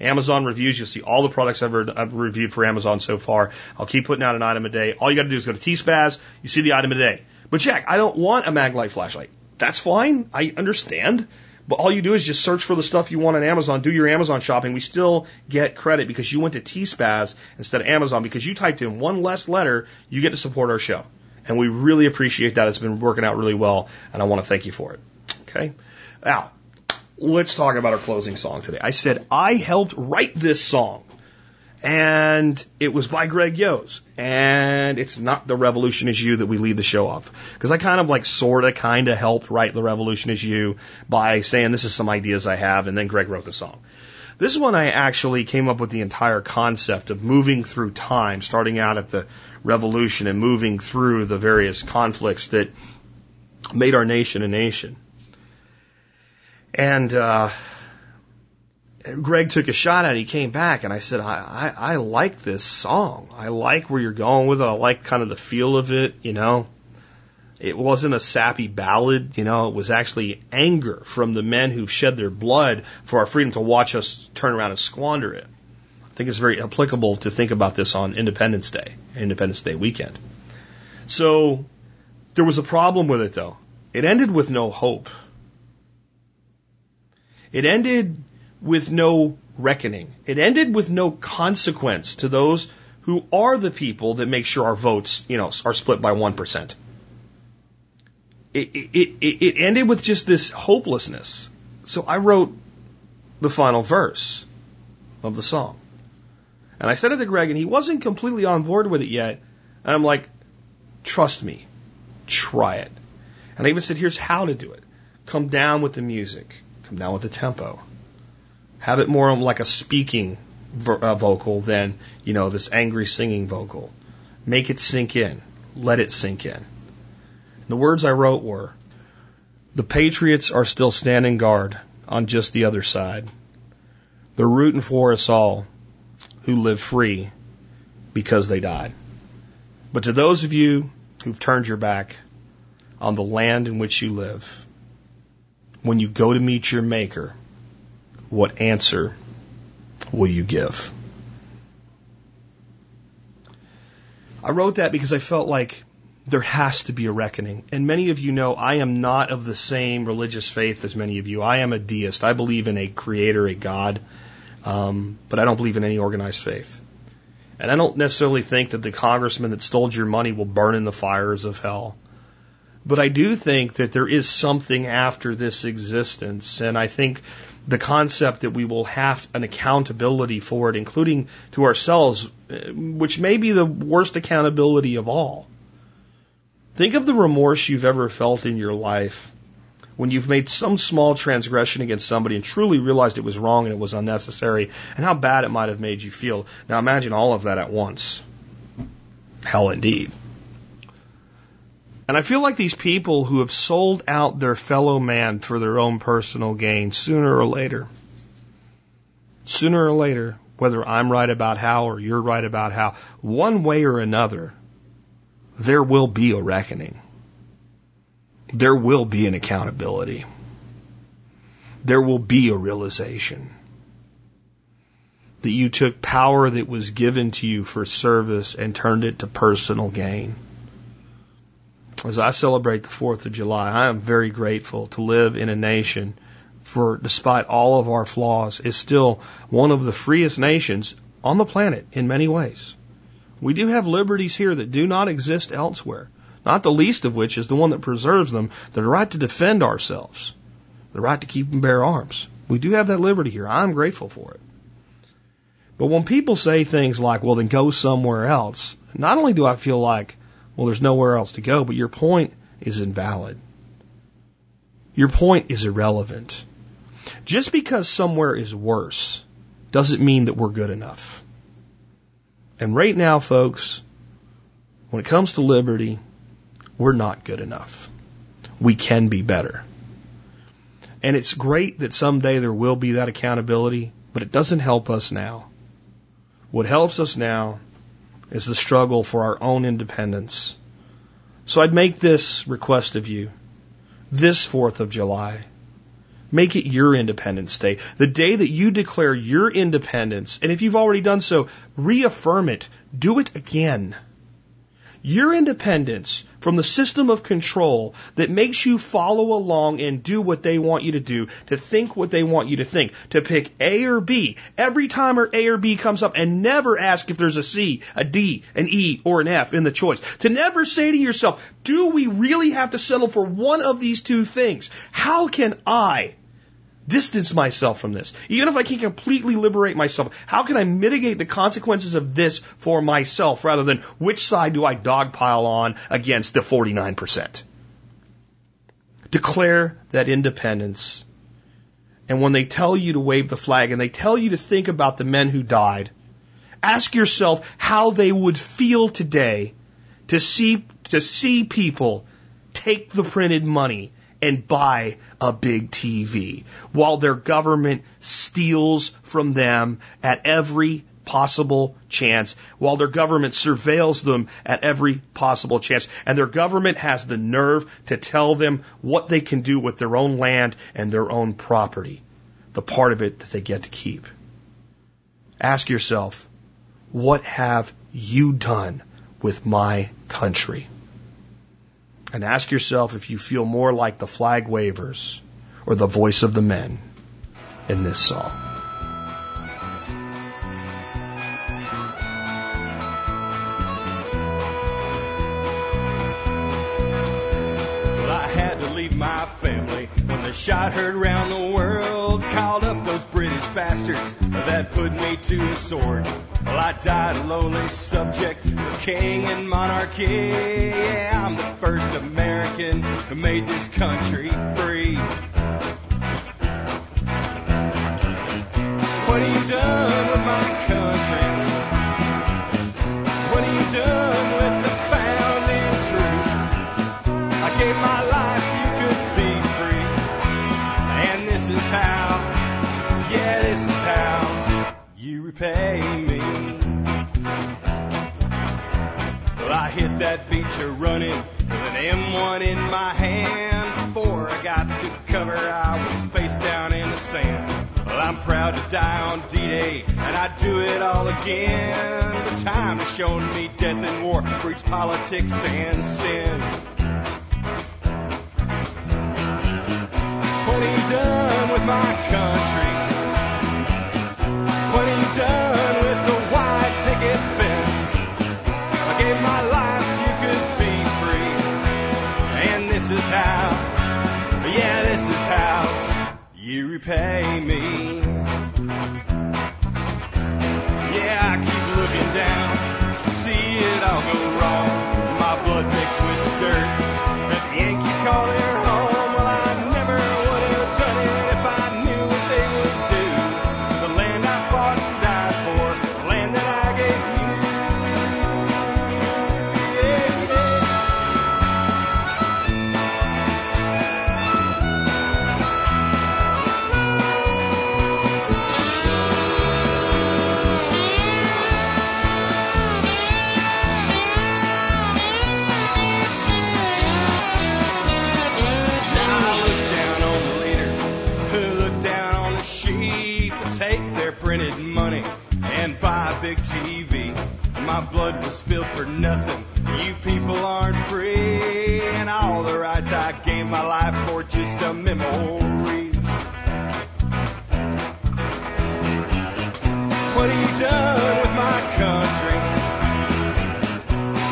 Amazon reviews. You'll see all the products I've reviewed for Amazon so far. I'll keep putting out an item a day. All you got to do is go to tspaz. You see the item a day. But Jack, I don't want a Maglite flashlight. That's fine. I understand. But all you do is just search for the stuff you want on Amazon, do your Amazon shopping. We still get credit because you went to tspaz instead of Amazon. Because you typed in one less letter, you get to support our show. And we really appreciate that. It's been working out really well, and I want to thank you for it. Okay? Now, let's talk about our closing song today. I said I helped write this song, and it was by Greg Yost. And it's not The Revolution Is You that we lead the show off. Because I kind of like kind of helped write The Revolution Is You by saying this is some ideas I have, and then Greg wrote the song. This one I actually came up with the entire concept of moving through time, starting out at the Revolution and moving through the various conflicts that made our nation a nation. And Greg took a shot at it. He came back, and I said, I like this song. I like where you're going with it. I like kind of the feel of it, you know. It wasn't a sappy ballad, you know. It was actually anger from the men who've shed their blood for our freedom to watch us turn around and squander it. I think it's very applicable to think about this on Independence Day weekend. So there was a problem with it, though. It ended with no hope. It ended with no reckoning. It ended with no consequence to those who are the people that make sure our votes, you know, are split by 1%. It ended with just this hopelessness. So I wrote the final verse of the song. And I said it to Greg, and he wasn't completely on board with it yet. And I'm like, trust me, try it. And I even said, here's how to do it. Come down with the music. Come down with the tempo. Have it more like a speaking vocal than, you know, this angry singing vocal. Make it sink in. Let it sink in. The words I wrote were, the patriots are still standing guard on just the other side. They're rooting for us all who live free because they died. But to those of you who've turned your back on the land in which you live, when you go to meet your maker, what answer will you give? I wrote that because I felt like there has to be a reckoning. And many of you know I am not of the same religious faith as many of you. I am a deist. I believe in a creator, a God. But I don't believe in any organized faith. And I don't necessarily think that the congressman that stole your money will burn in the fires of hell. But I do think that there is something after this existence, and I think the concept that we will have an accountability for it, including to ourselves, which may be the worst accountability of all. Think of the remorse you've ever felt in your life when you've made some small transgression against somebody and truly realized it was wrong and it was unnecessary, and how bad it might have made you feel. Now imagine all of that at once. Hell indeed. And I feel like these people who have sold out their fellow man for their own personal gain, sooner or later, whether I'm right about how or you're right about how, one way or another, there will be a reckoning. There will be an accountability. There will be a realization that you took power that was given to you for service and turned it to personal gain. As I celebrate the 4th of July, I am very grateful to live in a nation for, despite all of our flaws, is still one of the freest nations on the planet in many ways. We do have liberties here that do not exist elsewhere, not the least of which is the one that preserves them, the right to defend ourselves, the right to keep and bear arms. We do have that liberty here. I'm grateful for it. But when people say things like, well, then go somewhere else, not only do I feel like, well, there's nowhere else to go, but your point is invalid. Your point is irrelevant. Just because somewhere is worse doesn't mean that we're good enough. And right now, folks, when it comes to liberty, we're not good enough. We can be better. And it's great that someday there will be that accountability, but it doesn't help us now. What helps us now is the struggle for our own independence. So I'd make this request of you. This 4th of July, make it your Independence Day, the day that you declare your independence. And if you've already done so, reaffirm it. Do it again. Your independence from the system of control that makes you follow along and do what they want you to do, to think what they want you to think, to pick A or B every time or A or B comes up, and never ask if there's a C, a D, an E, or an F in the choice. To never say to yourself, do we really have to settle for one of these two things? How can I distance myself from this? Even if I can't completely liberate myself, how can I mitigate the consequences of this for myself rather than which side do I dogpile on against the 49%? Declare that independence. And when they tell you to wave the flag and they tell you to think about the men who died, ask yourself how they would feel today to see people take the printed money and buy a big TV while their government steals from them at every possible chance, while their government surveils them at every possible chance, and their government has the nerve to tell them what they can do with their own land and their own property, the part of it that they get to keep. Ask yourself, what have you done with my country? And ask yourself if you feel more like the flag wavers or the voice of the men in this song. Well, I had to leave my family when the shot heard round the world. Called up those British bastards that put me to a sword. Well, I died a lowly subject, the king and monarchy. Yeah, I'm the first American who made this country free. What have you done with my country? What have you done with the founding truth? I gave my life so you could be free. And this is how, yeah, this is how you repay me. Well, I hit that beach a-running with an M1 in my hand. Before I got to cover, I was face down in the sand. Well, I'm proud to die on D-Day, and I'd do it all again. The time has shown me death and war breeds politics and sin. What have you done with my country? repay me. Yeah, I keep looking down, see it all go wrong. My blood mixed with the dirt that the Yankees call their home. Well, I never would have done it if I knew what they would do. The land I fought and died for, the land that I gave you. Yeah, take their printed money and buy a big TV. My blood was spilled for nothing. You people aren't free. And all the rights I gave my life for just a memory. What have you done with my country?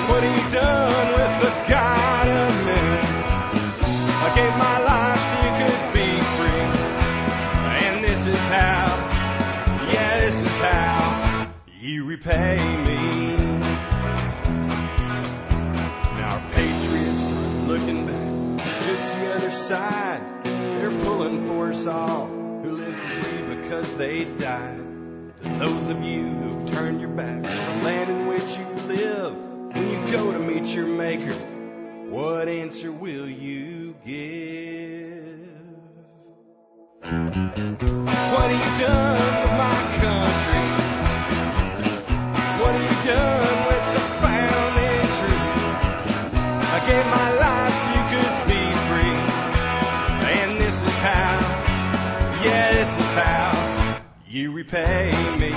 What have you done with the God of men? I gave my life so you could be free. And this is how. Yeah, this is how you repay me. Now our patriots are looking back, just the other side. They're pulling for us all who live free because they died. To those of you who've turned your back on the land in which you live, when you go to meet your maker, what answer will you give? What have you done with my country? What have you done with the founding truth? I gave my life so you could be free. And this is how, yeah, this is how you repay me.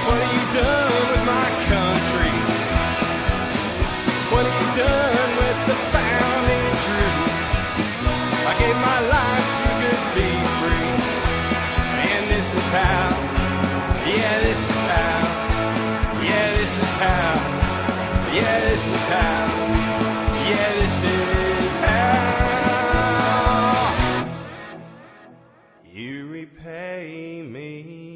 What have you done with my country? What have you done with the founding truth? I gave my life so you could be free. And this is how, yeah, this is how, yeah, this is how, yeah, this is how, yeah, this is how you repay me.